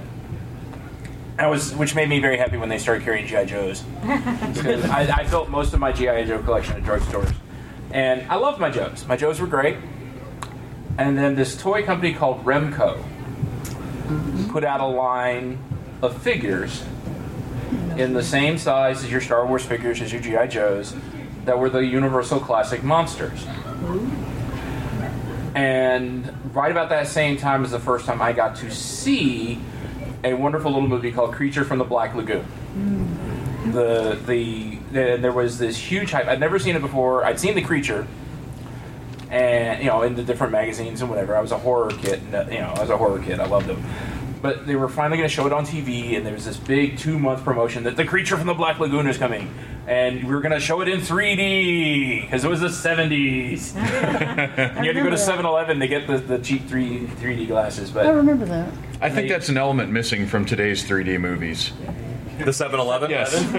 Which made me very happy when they started carrying G.I. Joes. I built most of my G.I. Joe collection at drugstores. And I loved my Joes. My Joes were great. And then this toy company called Remco put out a line of figures in the same size as your Star Wars figures, as your G.I. Joes, that were the Universal Classic Monsters. And right about that same time is the first time I got to see a wonderful little movie called Creature from the Black Lagoon. There was this huge hype. I'd never seen it before. I'd seen the creature, and in the different magazines and whatever. I was a horror kid. I loved them. But they were finally going to show it on TV, and there was this big 2-month promotion that the Creature from the Black Lagoon is coming, and we were going to show it in 3D because it was the 70s. And you had to go to 7-Eleven to get the cheap 3D glasses. But I remember that. I think that's an element missing from today's 3D movies. The 7-Eleven? Yes. Go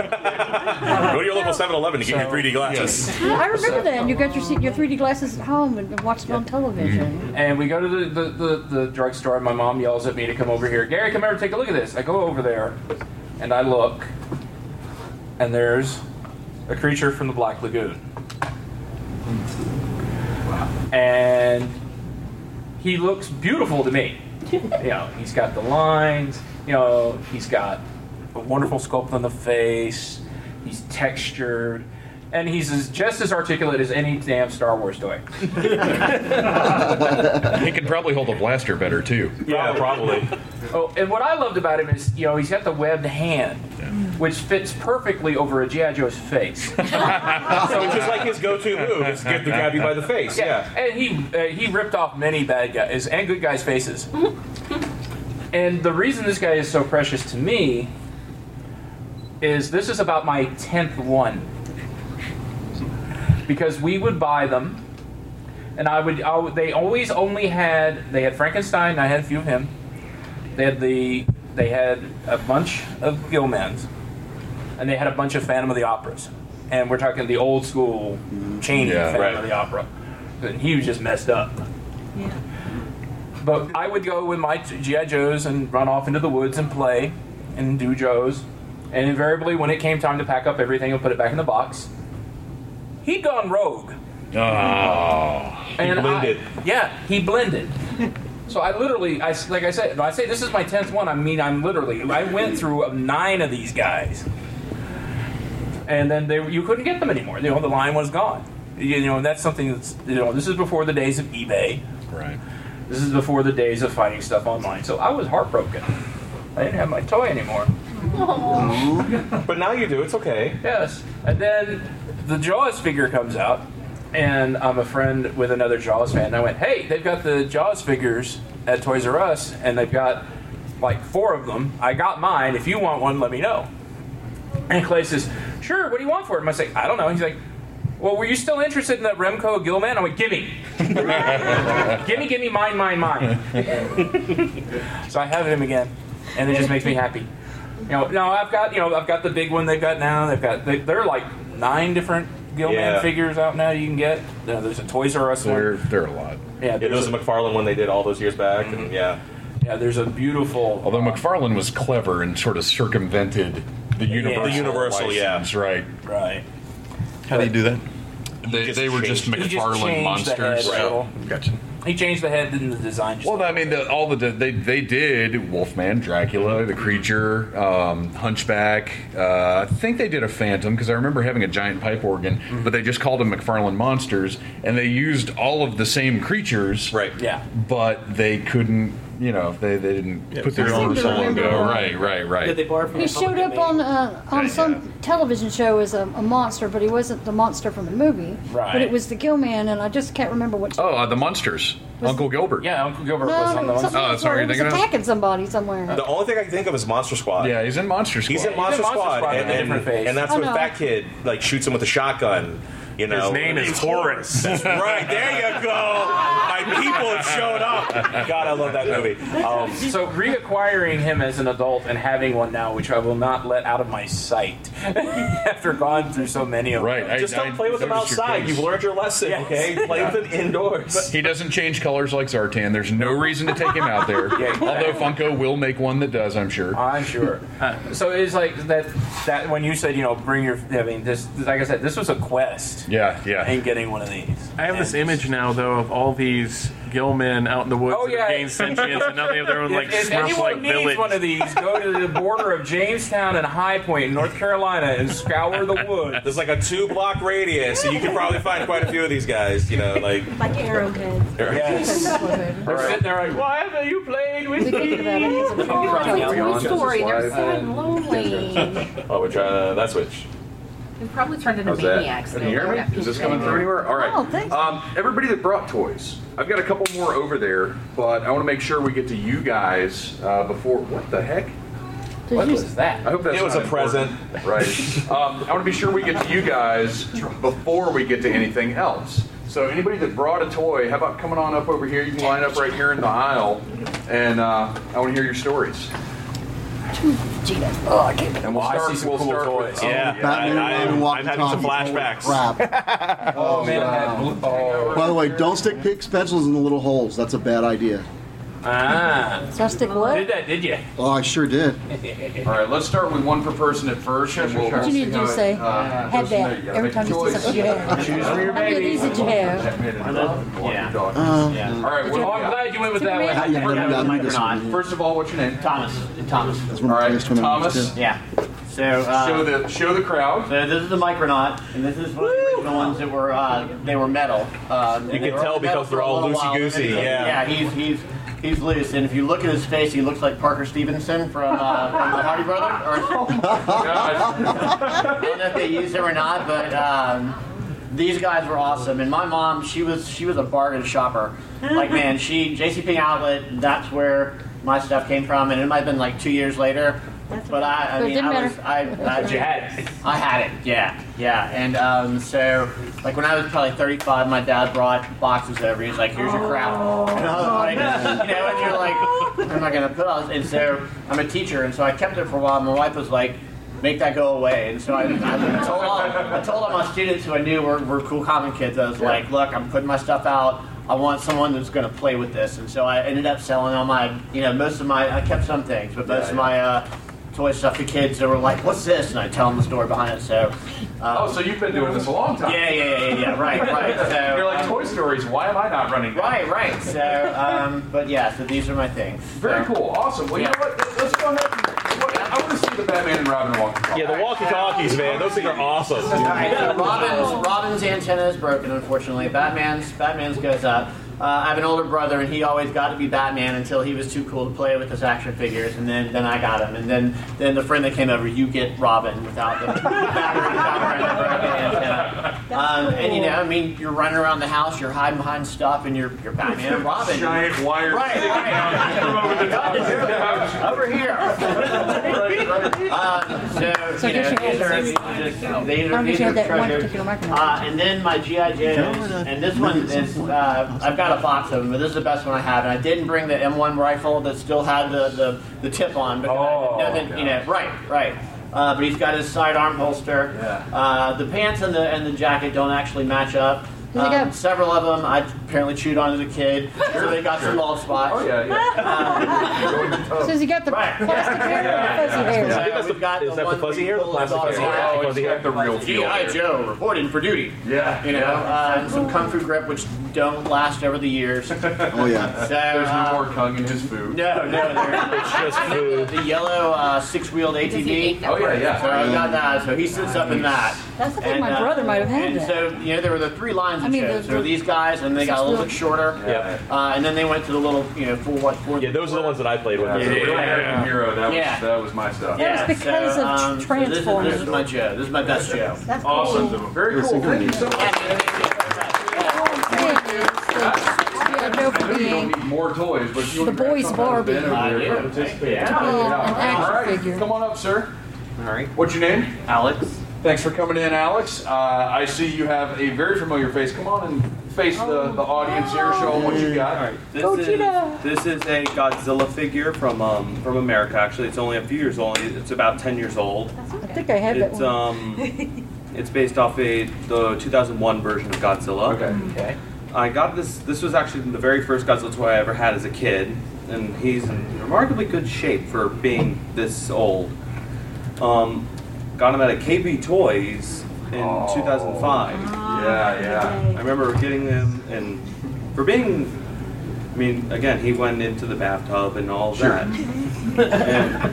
to your local 7-Eleven to get your 3D glasses. Yes. I remember that. You got your 3D glasses at home and watched them on television. Mm-hmm. And we go to the drugstore, and my mom yells at me to come over here. Gary, come over and take a look at this. I go over there, and I look, and there's a Creature from the Black Lagoon. Wow. And he looks beautiful to me. He's got the lines. He's got a wonderful sculpt on the face. He's textured, and he's just as articulate as any damn Star Wars toy. He could probably hold a blaster better too. Yeah, probably. Oh, and what I loved about him is, he's got the webbed hand, which fits perfectly over a G.I. Joe's face. So it's just like his go-to move is get the guy by the face. Yeah. And he ripped off many bad guys and good guys' faces. And the reason this guy is so precious to me is this is about my 10th one, because we would buy them, and they had Frankenstein, I had a few of him, they had a bunch of Gilmans, and they had a bunch of Phantom of the Operas, and we're talking the old school Chaney Phantom of the Opera, and he was just messed up. Yeah. But I would go with my G.I. Joes and run off into the woods and play and do Joes. And invariably, when it came time to pack up everything and put it back in the box, he'd gone rogue. He blended. He blended. So I literally, like I said, when I say this is my 10th one, I mean I went through 9 of these guys. And then you couldn't get them anymore. The line was gone. And that's something that's, this is before the days of eBay. Right. This is before the days of finding stuff online. So I was heartbroken. I didn't have my toy anymore. But now you do. It's okay. Yes. And then the Jaws figure comes out, and I'm a friend with another Jaws fan, and I went, hey, they've got the Jaws figures at Toys R Us, and they've got, 4 of them. I got mine. If you want one, let me know. And Clay says, sure, what do you want for it? And I say, I don't know. He's like, well, were you still interested in that Remco Gilman? I went, gimme. gimme, mine. So I have him again, and it just makes me happy. Now I've got the big one they've got now. They're 9 different Gilman figures out now you can get. There's a Toys R Us one. They're a lot. Yeah, there was a McFarlane one they did all those years back. Mm-hmm. And yeah, there's a beautiful. Although McFarlane was clever and sort of circumvented the Universal. The Universal license, right. How do you do that? They were just McFarlane monsters. Right. Gotcha. He changed the head and the design. Well, I mean, they did Wolfman, Dracula, the Creature, Hunchback. I think they did a Phantom, because I remember having a giant pipe organ, but they just called them McFarlane Monsters, and they used all of the same creatures. Right. Yeah. But they couldn't, they didn't put their own logo. Right. Did they borrow from? He showed up on some television show as a monster, but he wasn't the monster from the movie. Right. But it was the Gilman, and I just can't remember what. The Monsters. Uncle Gilbert. Yeah, Uncle Gilbert was on the one. Sorry, he was attacking somebody somewhere. The only thing I can think of is Monster Squad. Yeah, he's in Monster Squad. He's in Monster Squad, and that's when Fat Kid shoots him with a shotgun. You know, his name is Horace. Right, there you go. My people have showed up. God, I love that movie. So reacquiring him as an adult and having one now, which I will not let out of my sight after gone through so many of them. Right. Just don't play with them outside. You've learned your lesson, okay? Play with them indoors. But he doesn't change colors like Zartan. There's no reason to take him out there. Yeah, exactly. Although Funko will make one that does, I'm sure. I'm sure. So it's like that when you said, you know, bring your... I mean, this, like I said, this was a quest. Yeah, yeah. And getting one of these. I have this image now, though, of all these Gilmen out in the woods that gain sentience, and now they have their own, like, Smurf-like village. If anyone needs one of these, go to the border of Jamestown and High Point in North Carolina and scour the woods. There's, like, a 2-block radius, so you can probably find quite a few of these guys, you know, like... Like Arrowhead. Yes. They're sitting there like, why haven't you played with me? Oh, it's a story. They're sad and lonely. Oh, we're trying to... That switch. We probably turned into maniacs. Can you hear me? Is this coming through anywhere? All right. Oh, thanks. Everybody that brought toys, I've got a couple more over there, but I want to make sure we get to you guys before. What the heck? What was that? I hope that's. It was a present, right? I want to be sure we get to you guys before we get to anything else. So anybody that brought a toy, how about coming on up over here? You can line up right here in the aisle, and I want to hear your stories. Oh, I can't. And I see some cool toys. I'm having some flashbacks. Crap. Oh, man. By the way, don't stick picks, pencils in the little holes. That's a bad idea. Don't stick what? You did that, did you? Oh, I sure did. All right, let's start with one per person at first. What you need to do is say, have that. Every time you see something, you have. Choose for your baby. How many of these did you have? Yeah. All right, well, I'm glad you went with that one. First of all, what's your name? Thomas. All right, Thomas. Yeah. So show the crowd. So this is the Micronaut, and this is one of the original ones that were they were metal. You can tell because they're all loosey goosey. Yeah. He's loose, and if you look at his face, he looks like Parker Stevenson from the Hardy Brothers. I don't know if they used him or not, but these guys were awesome. And my mom, she was a bargain shopper. Like, man, JCPenney outlet. That's where my stuff came from, and it might have been like 2 years later. But I had it, yeah. And so, like, when I was probably 35, my dad brought boxes over. He's like, here's your crap. And I was like, you know, and you're like, I'm not going to put all this. And so, I'm a teacher, and so I kept it for a while. My wife was like, make that go away. And so I told all my students who I knew were cool common kids, I was like, look, I'm putting my stuff out. I want someone that's going to play with this. And so I ended up selling all my, you know, most of my, I kept some things, but most of my, toy stuff to kids that were like, what's this? And I tell them the story behind it. So, so you've been doing this a long time. Yeah, right. So, you're like, Toy Stories, why am I not running that? Right. So, but yeah, so these are my things. Very cool, awesome. Well, you know what? Let's go ahead and I want to see the Batman and Robin walkie-talkie. Yeah, the walkie-talkies, man. Those things are awesome. All right, so Robin's antenna is broken, unfortunately. Batman's goes up. I have an older brother, and he always got to be Batman until he was too cool to play with his action figures, and then I got him. And then the friend that came over, you get Robin without the Batman. And, you know, I mean, you're running around the house, you're hiding behind stuff, and you're Batman and Robin. Giant wires. Right. Over here. So, you know, these are treasures. And then my G.I. Joe, and this one is, I've got a box of them, but this is the best one I have. And I didn't bring the M1 rifle that still had the tip on. But Right. But he's got his sidearm holster. Yeah. The pants and the jacket don't actually match up. Several of them I apparently chewed on as a kid, so they got some bald spots. Oh, yeah. So he got the plastic hair or the fuzzy hair? Is that the fuzzy hair or the plastic hair? Oh, he's got the real deal. G.I. Joe reporting for duty. Yeah. You know, and some Kung Fu grip, which don't last over the years. Oh, yeah. So, there's no more Kung in his food. No. It's just food. The yellow six-wheeled ATV. Oh, yeah. So I got that. So he sits up in that. That's the thing my brother might have had. And so, you know, there were the three lines. I mean, there were these guys, and they got a little bit shorter. Yeah. And then they went to the little, you know, four. Yeah, those are the ones that I played with. Yeah. Hero. That was my stuff. Yeah. That was because of Transformers. So this is my Joe. This is my best Joe. That's awesome. Cool. Very cool. Thank you so much. I know you don't need more toys, but you want to grab something out of the bin over there and participate. All right, come on up, sir. All right. What's your name? Alex. Thanks for coming in, Alex. I see you have a very familiar face. Come on and face the audience here. Show them what you got. All right. This is a Godzilla figure from America. Actually, it's only a few years old. It's about 10 years old. Okay. I think I had that one. It's based off the 2001 version of Godzilla. Okay. I got this. This was actually the very first Godzilla toy I ever had as a kid, and he's in remarkably good shape for being this old. Got him at a KB Toys in 2005. Yeah. I remember getting him, and for being, I mean, again, he went into the bathtub and all that. Again,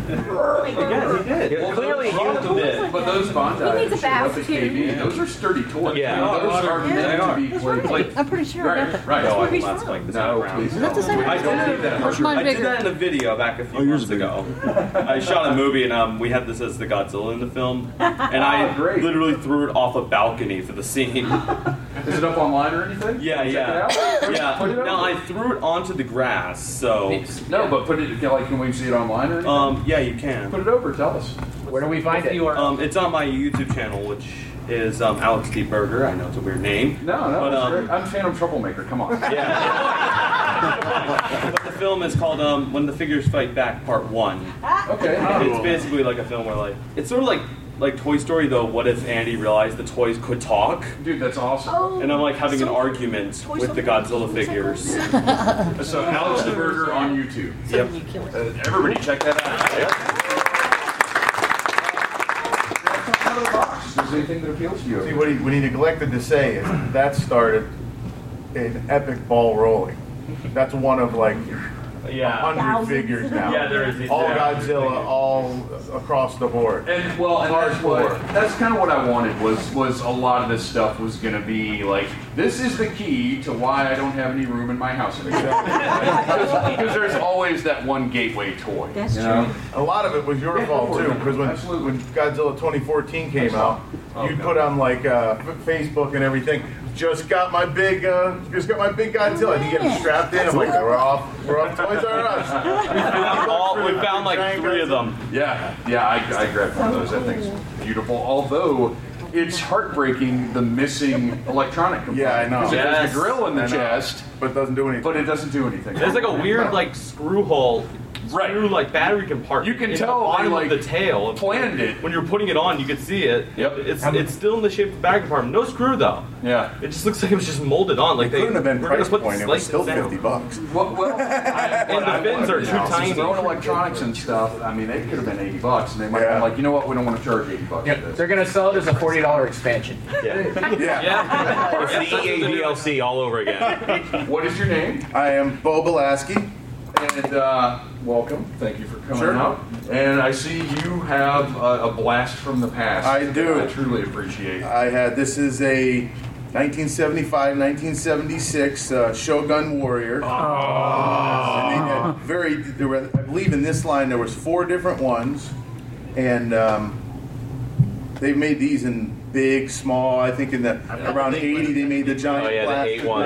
he did. Well, clearly, he did. But those Bondi, those are sturdy toys. Yeah, those are meant to be played. I'm pretty sure. Right. No, I'm not playing this around. I don't need that. I did that in a video back a few years ago. I shot a movie, and we had this as the Godzilla in the film, and I literally threw it off a balcony for the scene. Is it up online or anything? Yeah. Check it out? Yeah. Now, I threw it onto the grass, so... No, but put it... Like, can we see it online or anything? Yeah, you can. Put it over. Tell us. Where do we find it? It's on my YouTube channel, which is Alex D. Berger. I know it's a weird name. No, great. I'm Phantom Troublemaker. Come on. Yeah. But the film is called When the Figures Fight Back, Part 1. Okay. It's basically like a film where, like... It's sort of like Toy Story, though, what if Andy realized the toys could talk? Dude, that's awesome. And I'm like having an argument with the Godzilla figures. So Alex the Burger on YouTube. Yep. Everybody check that out. Yep. Out of the box. Is there anything that appeals to you? See, what he neglected to say is that started an epic ball rolling. That's one of like... 100 figures now. Yeah, there is. All Godzilla, all across the board. And well, and that's kind of what I wanted. Was a lot of this stuff was going to be like, this is the key to why I don't have any room in my house anymore. Because there's always that one gateway toy. That's true. A lot of it was your fault too, because when Godzilla 2014 came out, you put on like Facebook and everything. Just got my big Godzilla. And you get them strapped in. I'm like, we're off Toys R Us. We found like three of them. Yeah. I grabbed one of those. That thing's beautiful. Although it's heartbreaking, the missing electronic component. Yeah, I know. Because it has a grill in the chest, but it doesn't do anything. There's like a weird like screw hole. Right. Through like battery compartment. You can tell I like the tail planned it. When you're putting it on, you can see it. Yep. It's still in the shape of the battery compartment. No screw though. Yeah. It just looks like it was just molded on. Like they couldn't have been price point. It was still $50. Well, and the bins are too tiny. Throwing electronics and stuff. I mean, they could have been $80, and they might have been like, you know what? We don't want to charge $80. Yeah. They're gonna sell it as a $40 expansion. Yeah. It's the EA DLC all over again. What is your name? I am Bo Belaski. And welcome. Thank you for coming out. And I see you have a blast from the past. I do. I truly appreciate it. This is a 1975-1976 Shogun Warrior. And I believe in this line there was 4 different ones. And they made these in big, small, I think around 80 they made the giant plastic one.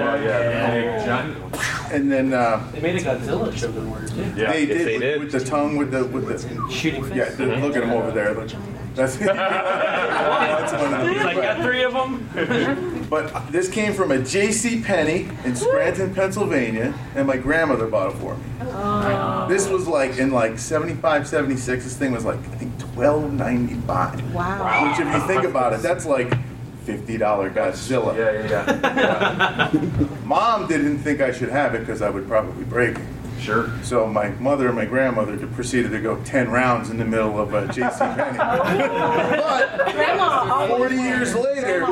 And then they made a Godzilla Shogun Warrior too. Yeah, they did. With the tongue, with the shooting face. Yeah, look at him over there. That's I got 3 of them. But this came from a JCPenney in Scranton, Pennsylvania, and my grandmother bought it for me. This was like in like 75, 76. This thing was like I think $12.95. Wow. Which, if you think about it, that's like $50 Godzilla. Yeah. Mom didn't think I should have it because I would probably break it. Sure. So my mother and my grandmother proceeded to go 10 rounds in the middle of a JCPenney. But Grandma 40 years later,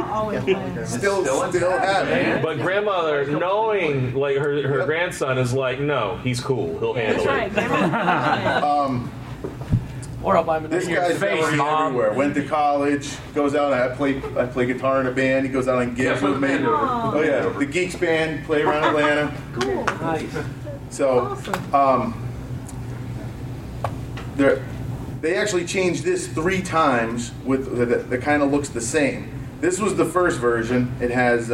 still had it. But grandmother, knowing like her grandson is like, no, he's cool. He'll handle it. That's right. Or I'll buy him this guy's face, Mom. Everywhere. Went to college, goes out. I play guitar in a band. He goes out and gigs with me. The Geeks Band, play around Atlanta. Cool. Nice. So, they actually changed this 3 times. That kind of looks the same. This was the first version. It has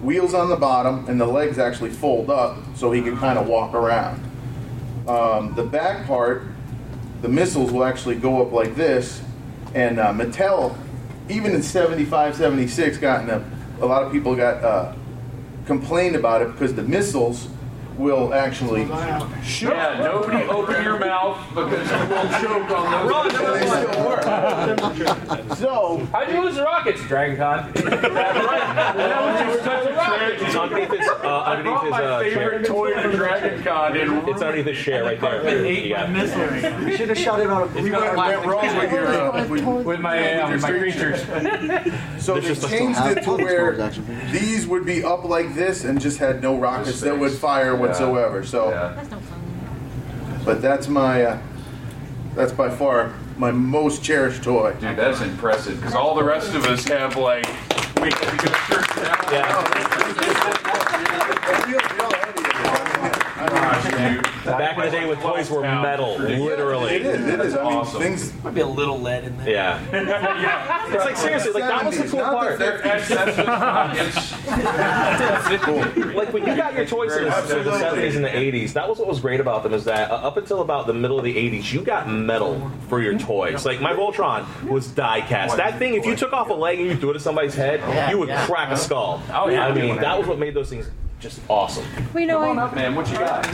wheels on the bottom, and the legs actually fold up so he can kind of walk around. The back part. The missiles will actually go up like this, and Mattel even in 75, 76, a lot of people got complained about it because the missiles will actually shoot. Yeah, nobody open your mouth because you will choke on the rockets. They still work. So, how'd you lose the rockets? Dragon Con. It's underneath his favorite toy from Dragon Con. It's underneath his chair right there. We should have shot it on a blue. We went wrong with my creatures. So they changed it to where these would be up like this and just had no rockets that would fire whatsoever. So, that's no fun. But that's my, that's by far my most cherished toy. Dude, that's impressive because all the rest of us have like, wait, are we gonna turn it down? Back in the day with toys were metal, literally. It is. I mean, awesome. Things might be a little lead in there. Yeah. It's like seriously, like that was the cool part. Like when you got your toys in the 70s and the 80s, that was what was great about them is that up until about the middle of the 80s, you got metal for your toys. Like my Voltron was die cast. That thing, if you took off a leg and you threw it at somebody's head, you would crack a skull. Oh yeah. I mean, that was what made those things just awesome. We know. Come on up, man. What you got?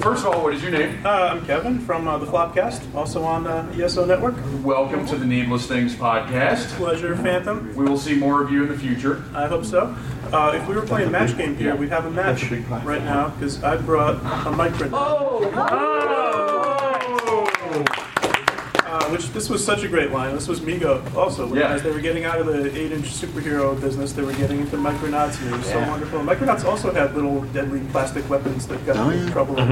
First of all, what is your name? I'm Kevin from the Flopcast, also on ESO Network. Welcome to the Needless Things podcast. Pleasure, Phantom. We will see more of you in the future. I hope so. If we were playing a match game here, we'd have a match right now, because I brought a Micronauts. Which this was such a great line. This was Mego also. As they were getting out of the 8-inch superhero business, they were getting into Micronauts, and it was so wonderful. Micronauts also had little deadly plastic weapons that got in trouble. I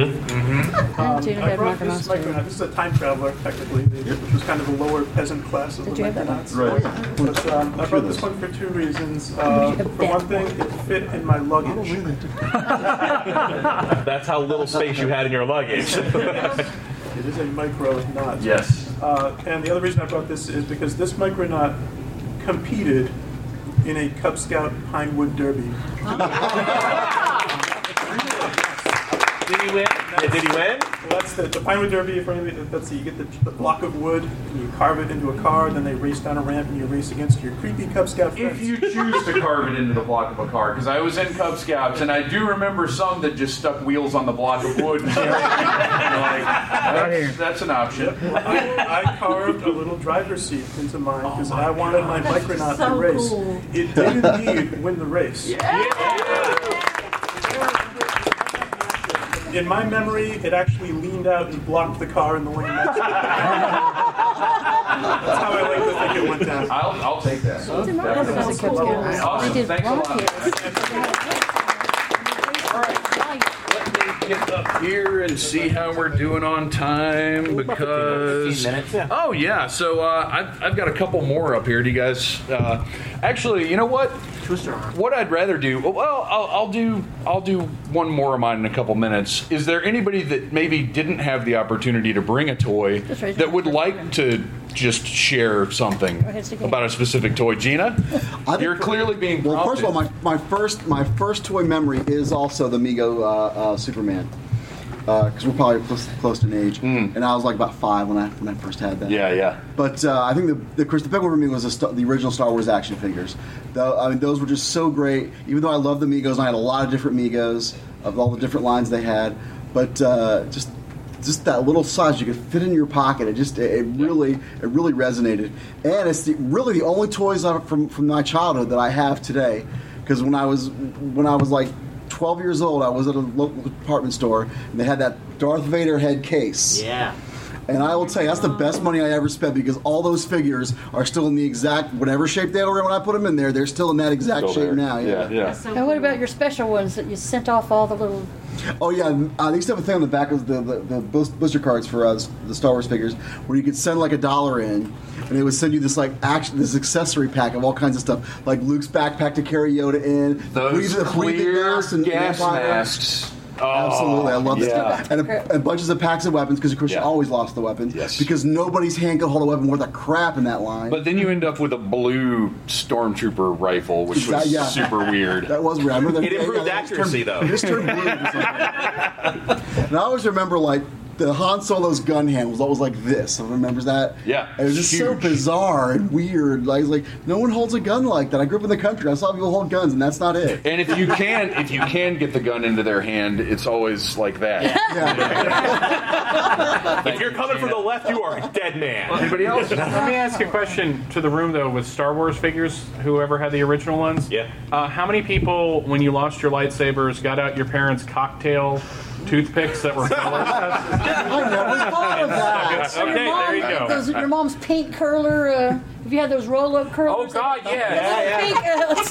brought this Micronaut. This is a time traveler, technically, which was kind of the lower peasant class of the Micronauts. Right. But I brought this one for two reasons. For one thing, it fit in my luggage. That's how little space you had in your luggage. It is a Micronaut. Yes. And the other reason I brought this is because this Micronaut competed in a Cub Scout Pinewood Derby. Did he win? That's the Pinewood Derby. You get the block of wood, and you carve it into a car, then they race down a ramp, and you race against your creepy Cub Scout friends. If you choose to carve it into the block of a car, because I was in Cub Scouts, and I do remember some that just stuck wheels on the block of wood. And that's an option. Yep. I carved a little driver's seat into mine, because I wanted my Micronaut to race. Cool. It did indeed win the race. In my memory, it actually leaned out and blocked the car in the lane. That's how I like to think it went down. I'll take that. Awesome. Thanks a lot. All right. Let me get up here and see how we're doing on time because... Oh, yeah. So I've got a couple more up here. Do you guys... actually, you know what? What I'd rather do, well, I'll do one more of mine in a couple minutes. Is there anybody that maybe didn't have the opportunity to bring a toy that would like to just share something about a specific toy? Gina, you're clearly being prompted. Well, first of all, my first toy memory is also the Mego Superman. Because we're probably close to an age, and I was like about 5 when I first had that. Yeah. But I think the Crystal Pickle for me was the original Star Wars action figures. Those were just so great. Even though I loved the Migos, and I had a lot of different Migos of all the different lines they had. But just that little size you could fit in your pocket. It really resonated, and it's really the only toys from my childhood that I have today. Because when I was like 12 years old, I was at a local department store, and they had that Darth Vader head case. Yeah. And I will tell you, that's the best money I ever spent, because all those figures are still in the exact, whatever shape they were in when I put them in there, they're still in that exact shape now. Yeah. So and what about your special ones that you sent off all the little... Oh, yeah. I used to have a thing on the back of the blister cards for the Star Wars figures where you could send like $1 in, and it would send you this accessory pack of all kinds of stuff, like Luke's backpack to carry Yoda in. Those clear gas masks. Absolutely, I love this stuff. And bunches of packs of weapons, because of course you always lost the weapons. Yes. Because nobody's hand could hold a weapon worth a crap in that line. But then you end up with a blue stormtrooper rifle, which was super weird. That was weird. I remember that. It improved accuracy, though. It just turned blue. And I always remember, like, the Han Solo's gun hand was always like this. I remember that. Yeah. It was just huge. So bizarre and weird. Like no one holds a gun like that. I grew up in the country. I saw people hold guns, and that's not it. And if you can get the gun into their hand, it's always like that. Yeah. If you're coming from the left, you are a dead man. Well, anybody else? Let me ask a question to the room, though, with Star Wars figures, whoever had the original ones. Yeah. How many people, when you launched your lightsabers, got out your parents' cocktail toothpicks that were colors? I never thought of that. Okay, there you go. Those, your mom's pink curler, if you had those roll-up curlers. Oh, God, yeah.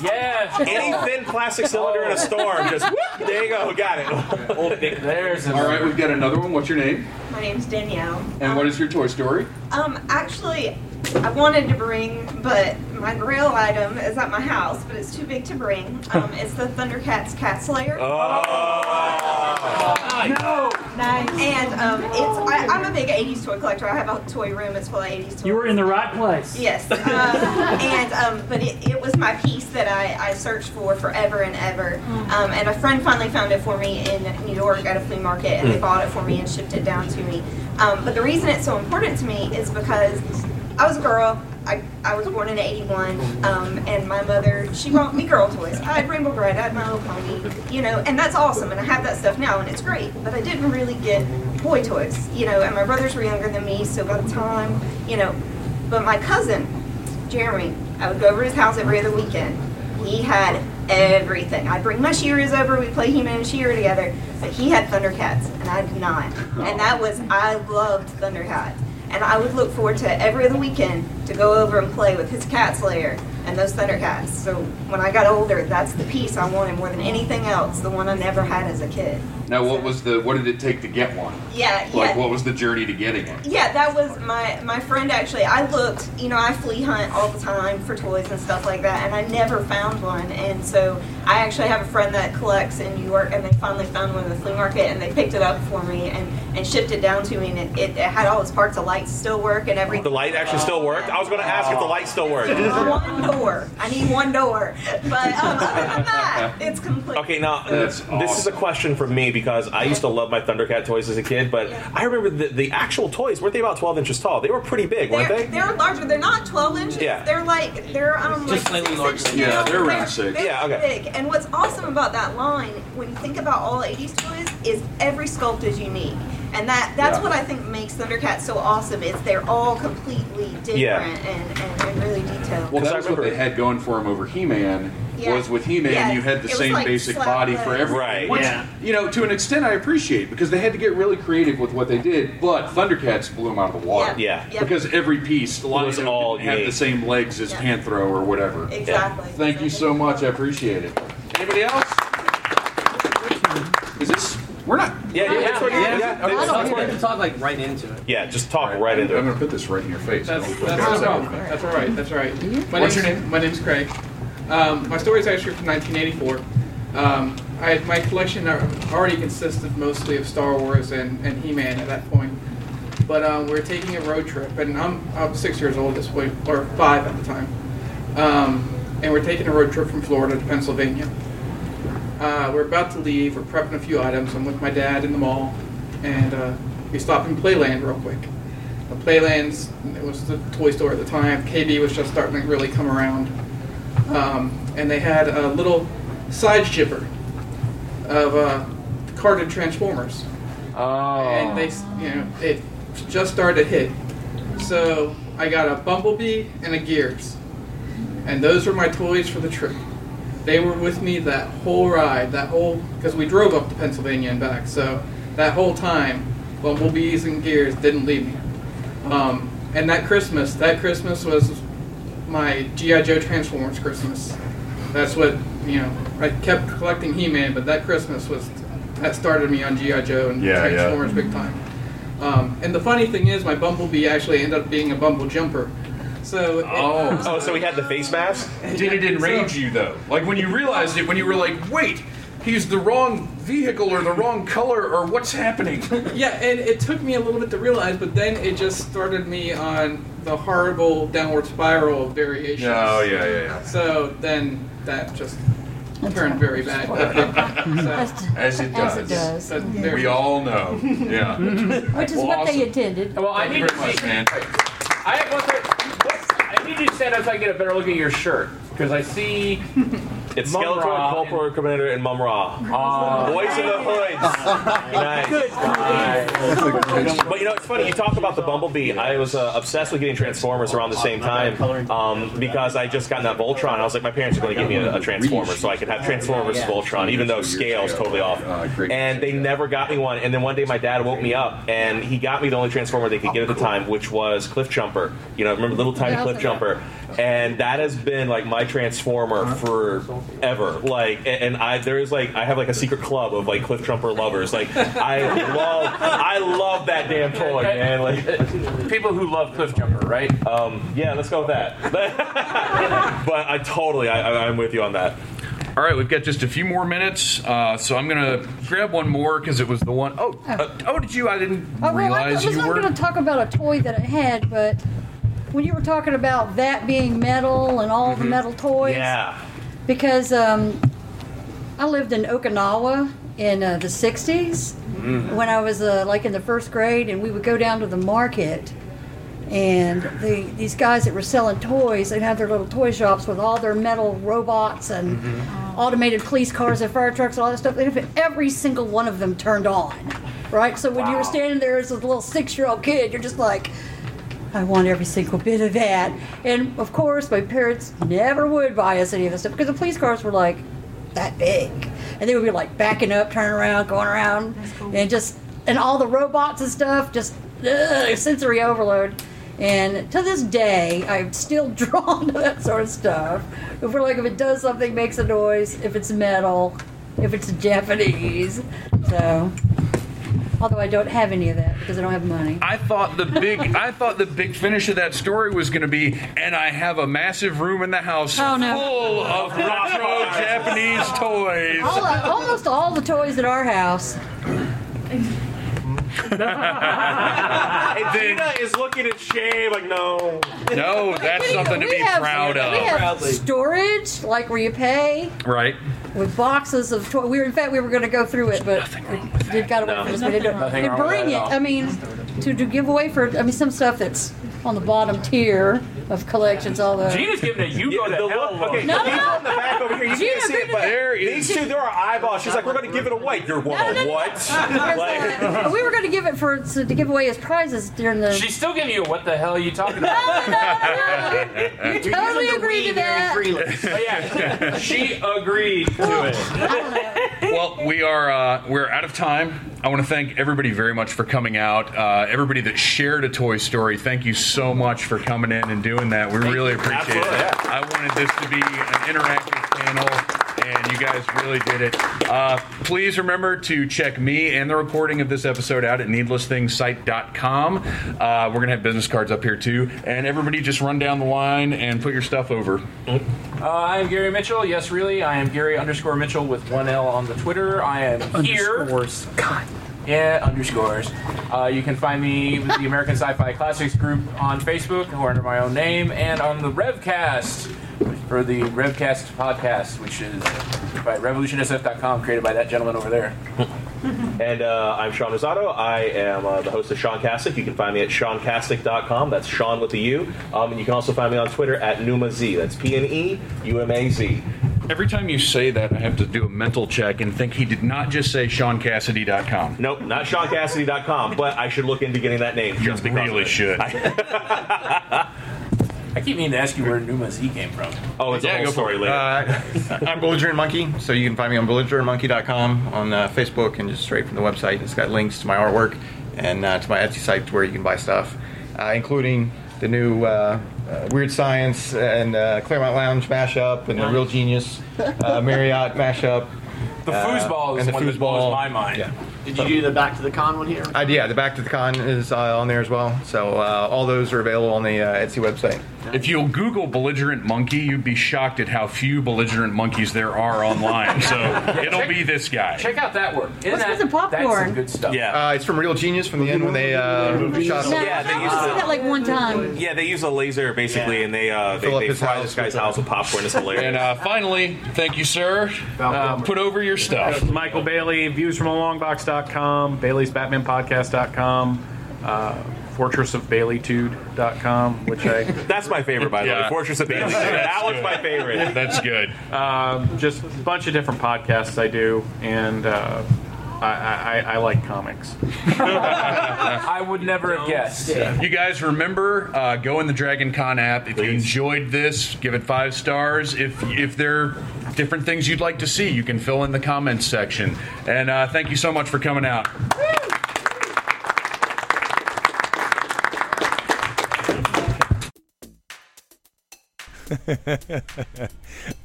Yeah. Any thin plastic cylinder in a storm, just whoop, there you go, got it. Old Nick. There's another. All right, we've got another one. What's your name? My name's Danielle. And what is your toy story? Actually, I wanted to bring, but my real item is at my house, but it's too big to bring. It's the Thundercats Cat Slayer. Oh! No! Nice. And I'm a big 80s toy collector. I have a toy room. It's full of 80s toys. You were in the right place. Yes. But it was my piece that I searched for forever and ever. And a friend finally found it for me in New York at a flea market, and they bought it for me and shipped it down to me. But the reason it's so important to me is because I was a girl. I was born in '81, and my mother, she bought me girl toys. I had Rainbow Bright, I had My Little Pony, you know, and that's awesome, and I have that stuff now, and it's great, but I didn't really get boy toys, you know, and my brothers were younger than me, so by the time, you know, but my cousin, Jeremy, I would go over to his house every other weekend. He had everything. I'd bring my She-Ras over, we'd play He-Man and She-Ra together, but he had Thundercats, and I did not, and I loved Thundercats. And I would look forward to every other weekend to go over and play with his Cat Slayer and those Thundercats. So when I got older, that's the piece I wanted more than anything else, the one I never had as a kid. Now, what did it take to get one? Yeah, like, what was the journey to getting it? Yeah, that was my friend, actually. I looked, you know, I flea hunt all the time for toys and stuff like that, and I never found one. And so I actually have a friend that collects in New York, and they finally found one in the flea market, and they picked it up for me and shipped it down to me, and it had all its parts. The lights still work and everything. The light actually still worked? I was going to ask if the light still worked. One door. I need one door. But other than that, it's complete. Okay, now, this is a question for me, because I used to love my Thundercat toys as a kid, but I remember the actual toys, weren't they about 12 inches tall? They were pretty big, weren't they? They're larger. They're not 12 inches. Yeah. They're slightly larger. Yeah, they're around 6. Yeah, okay. Big. And what's awesome about that line, when you think about all 80s toys, is every sculpt is unique. And that's what I think makes Thundercats so awesome, is they're all completely different and really detailed. Well, that's what they had going for them over He-Man. Was with He-Man, you had the same basic body for everyone. Right. Which, you know, to an extent I appreciate, because they had to get really creative with what they did, but Thundercats blew them out of the water. Yeah. Yeah. Because every piece was all had the same legs as Panthro or whatever. Exactly. Yeah. Thank you so much. I appreciate it. Anybody else? Is this... We're not... Yeah. I don't want to talk, like, right into it. Yeah, just talk right into it. I'm going to put this right in your face. That's no problem. That's all right. What's your name? My name's Craig. My story is actually from 1984. My collection already consisted mostly of Star Wars and He-Man at that point. But we're taking a road trip, and I'm 6 years old this way, or 5 at the time. And we're taking a road trip from Florida to Pennsylvania. We're about to leave. We're prepping a few items. I'm with my dad in the mall, and we stop in Playland real quick. Playland's, it was the toy store at the time. KB was just starting to really come around. And they had a little side shipper of carded Transformers. Oh. And they, you know, it just started to hit. So I got a Bumblebee and a Gears, and those were my toys for the trip. They were with me that whole ride, because we drove up to Pennsylvania and back, so that whole time, Bumblebees and Gears didn't leave me. And that Christmas was my G.I. Joe Transformers Christmas. That's what, you know, I kept collecting He-Man, but that Christmas was, that started me on G.I. Joe and Transformers big time. And the funny thing is, my Bumblebee actually ended up being a Bumble Jumper. So so he had the face mask? It enrage you, though? Like, when you realized it, when you were like, wait, he's the wrong vehicle or the wrong color or what's happening? Yeah, and it took me a little bit to realize, but then it just started me on the horrible downward spiral of variations. Oh, yeah. So then that just... turned very bad. As it does. As it does. We all know. Yeah. Which is what they intended. Well, I need you to stand up so I can get a better look at your shirt. Because I see... It's Skeletor, Corporal Commander, and Mum Ra. Boys of the Hoods. Nice. Good. Nice. But you know, it's funny. You talk about the Bumblebee. I was obsessed with getting Transformers around the same time because I just got that Voltron. I was like, my parents are going to give me a Transformer, so I could have Transformers Voltron, even though scale's totally off. And they never got me one. And then one day, my dad woke me up, and he got me the only Transformer they could get at the time, which was Cliffjumper. You know, remember little tiny Cliffjumper? And that has been like my Transformer forever. Like, and I have like a secret club of like Cliffjumper lovers. Like, I love that damn toy, man. Like, people who love Cliffjumper, right? Yeah, let's go with that. But I'm with you on that. All right, we've got just a few more minutes, so I'm going to grab one more because it was the one. I didn't realize you were. I was going to talk about a toy that I had, but. When you were talking about that being metal and all the metal toys, because I lived in Okinawa in the 60s when I was like in the first grade, and we would go down to the market, and these guys that were selling toys, they'd have their little toy shops with all their metal robots and automated police cars and fire trucks and all that stuff. They'd have every single one of them turned on, right? So when you were standing there as a little 6-year-old kid, you're just like, I want every single bit of that. And of course, my parents never would buy us any of this stuff because the police cars were like that big. And they would be like backing up, turning around, going around, and all the robots and stuff, sensory overload. And to this day, I'm still drawn to that sort of stuff. If we're like, if it does something, makes a noise, if it's metal, if it's Japanese. So. Although I don't have any of that because I don't have money. I thought the big finish of that story was going to be, and I have a massive room in the house full of retro Japanese toys. Almost all the toys at our house. And Gina is looking at Shay like, no, that's something to be proud of. We have storage, like where you pay, right? With boxes of toys. We were going to go through it, but we got away from this. We didn't bring it. I mean, to give away for. I mean, some stuff that's on the bottom tier of collections. Although Gina's giving it, you go to hell. Okay, no. People in the back over here, you can't see it, but these two, there are eyeballs. She's like, we're going to give it away. You're one. What? We were going to give it to give away as prizes during the. She's still giving you. What the hell are you talking about? No. You totally agreed to that. But yeah, she agreed to it. Well, we are we're out of time. I want to thank everybody very much for coming out. Everybody that shared a Toy Story, thank you so much for coming in and doing that. We really appreciate it. Yeah. I wanted this to be an interactive panel, and you guys really did it. Please remember to check me and the recording of this episode out at needlessthingssite.com. We're going to have business cards up here, too. And everybody just run down the line and put your stuff over. I am Gary Mitchell. Yes, really. I am Gary _Mitchell with one L on the Twitter. I am underscores. Here. God. Yeah, underscores. You can find me with the American Sci-Fi Classics group on Facebook, or under my own name, and on the Revcast, for the Revcast podcast, which is by revolutionsf.com, created by that gentleman over there. And I'm Sean Rosato. I am the host of Sean Kastic. You can find me at SeanKastic.com. That's Sean with a U. And you can also find me on Twitter at NumaZ. That's PNEUMAZ. Every time you say that, I have to do a mental check and think he did not just say SeanCassidy.com. Nope, not SeanCassidy.com, but I should look into getting that name. Just because really should. I keep meaning to ask you where NumaZ came from. Oh, it's a whole story later. I'm Belligerent Monkey, so you can find me on belligerentmonkey.com, on Facebook, and just straight from the website. It's got links to my artwork and to my Etsy site to where you can buy stuff, including the new... Weird Science and Claremont Lounge mashup and the Real Genius Marriott mashup The foosball is the one that blows my mind. Yeah. Did you do the Back to the Con one here? Yeah, the Back to the Con is on there as well. So all those are available on the Etsy website. If you'll Google belligerent monkey, you'd be shocked at how few belligerent monkeys there are online. So it'll be this guy. Check out that work. What's in popcorn? That's some good stuff. Yeah. It's from Real Genius from the end when they shot him. Yeah, they used that like one time. Yeah, they use a laser basically, and they fry this guy's house with popcorn. It's hilarious. And finally, thank you, sir. Put over your stuff. Michael Bailey, views from alongbox.com, Bailey's Batman podcast.com. Fortress of Baileytude.com, which that's my favorite, by the way. Fortress of Baileytude. That one's my favorite. That's good. Just a bunch of different podcasts I do, and I like comics. I would never have guessed. Yeah. You guys remember, go in the Dragon Con app. If you enjoyed this, give it 5 stars. If there are different things you'd like to see, you can fill in the comments section. And thank you so much for coming out.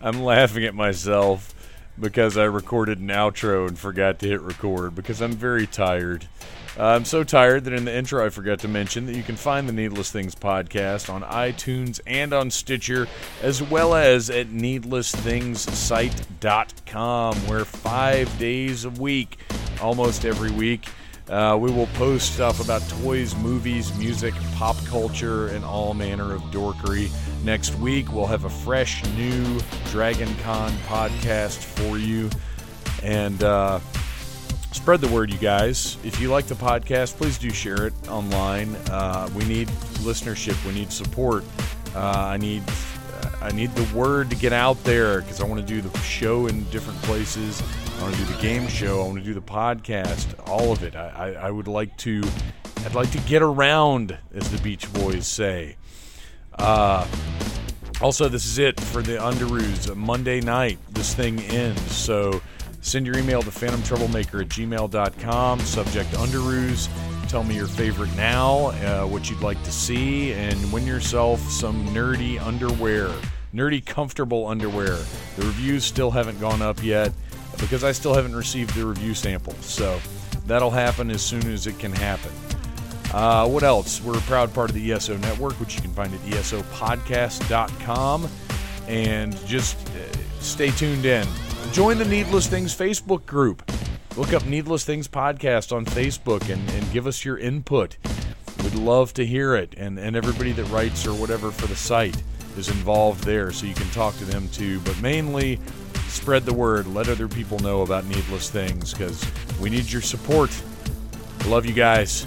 I'm laughing at myself because I recorded an outro and forgot to hit record because I'm very tired. I'm so tired that in the intro I forgot to mention that you can find the Needless Things podcast on iTunes and on Stitcher, as well as at needlessthingssite.com, where 5 days a week, almost every week, we will post stuff about toys, movies, music, pop culture, and all manner of dorkery. Next week, we'll have a fresh new Dragon Con podcast for you. And spread the word, you guys. If you like the podcast, please do share it online. We need listenership. We need support. I need the word to get out there because I want to do the show in different places. I want to do the game show. I want to do the podcast. All of it. I would like to. I'd like to get around, as the Beach Boys say. Also, this is it for the Underoos. Monday night, this thing ends. So send your email to phantomtroublemaker@gmail.com. Subject Underoos. Tell me your favorite now, what you'd like to see, and win yourself some nerdy underwear. Nerdy, comfortable underwear. The reviews still haven't gone up yet because I still haven't received the review sample. So that'll happen as soon as it can happen. What else? We're a proud part of the ESO Network, which you can find at esopodcast.com. And just stay tuned in. Join the Needless Things Facebook group. Look up Needless Things Podcast on Facebook and give us your input. We'd love to hear it. And everybody that writes or whatever for the site is involved there, so you can talk to them too. But mainly, spread the word. Let other people know about Needless Things because we need your support. Love you guys.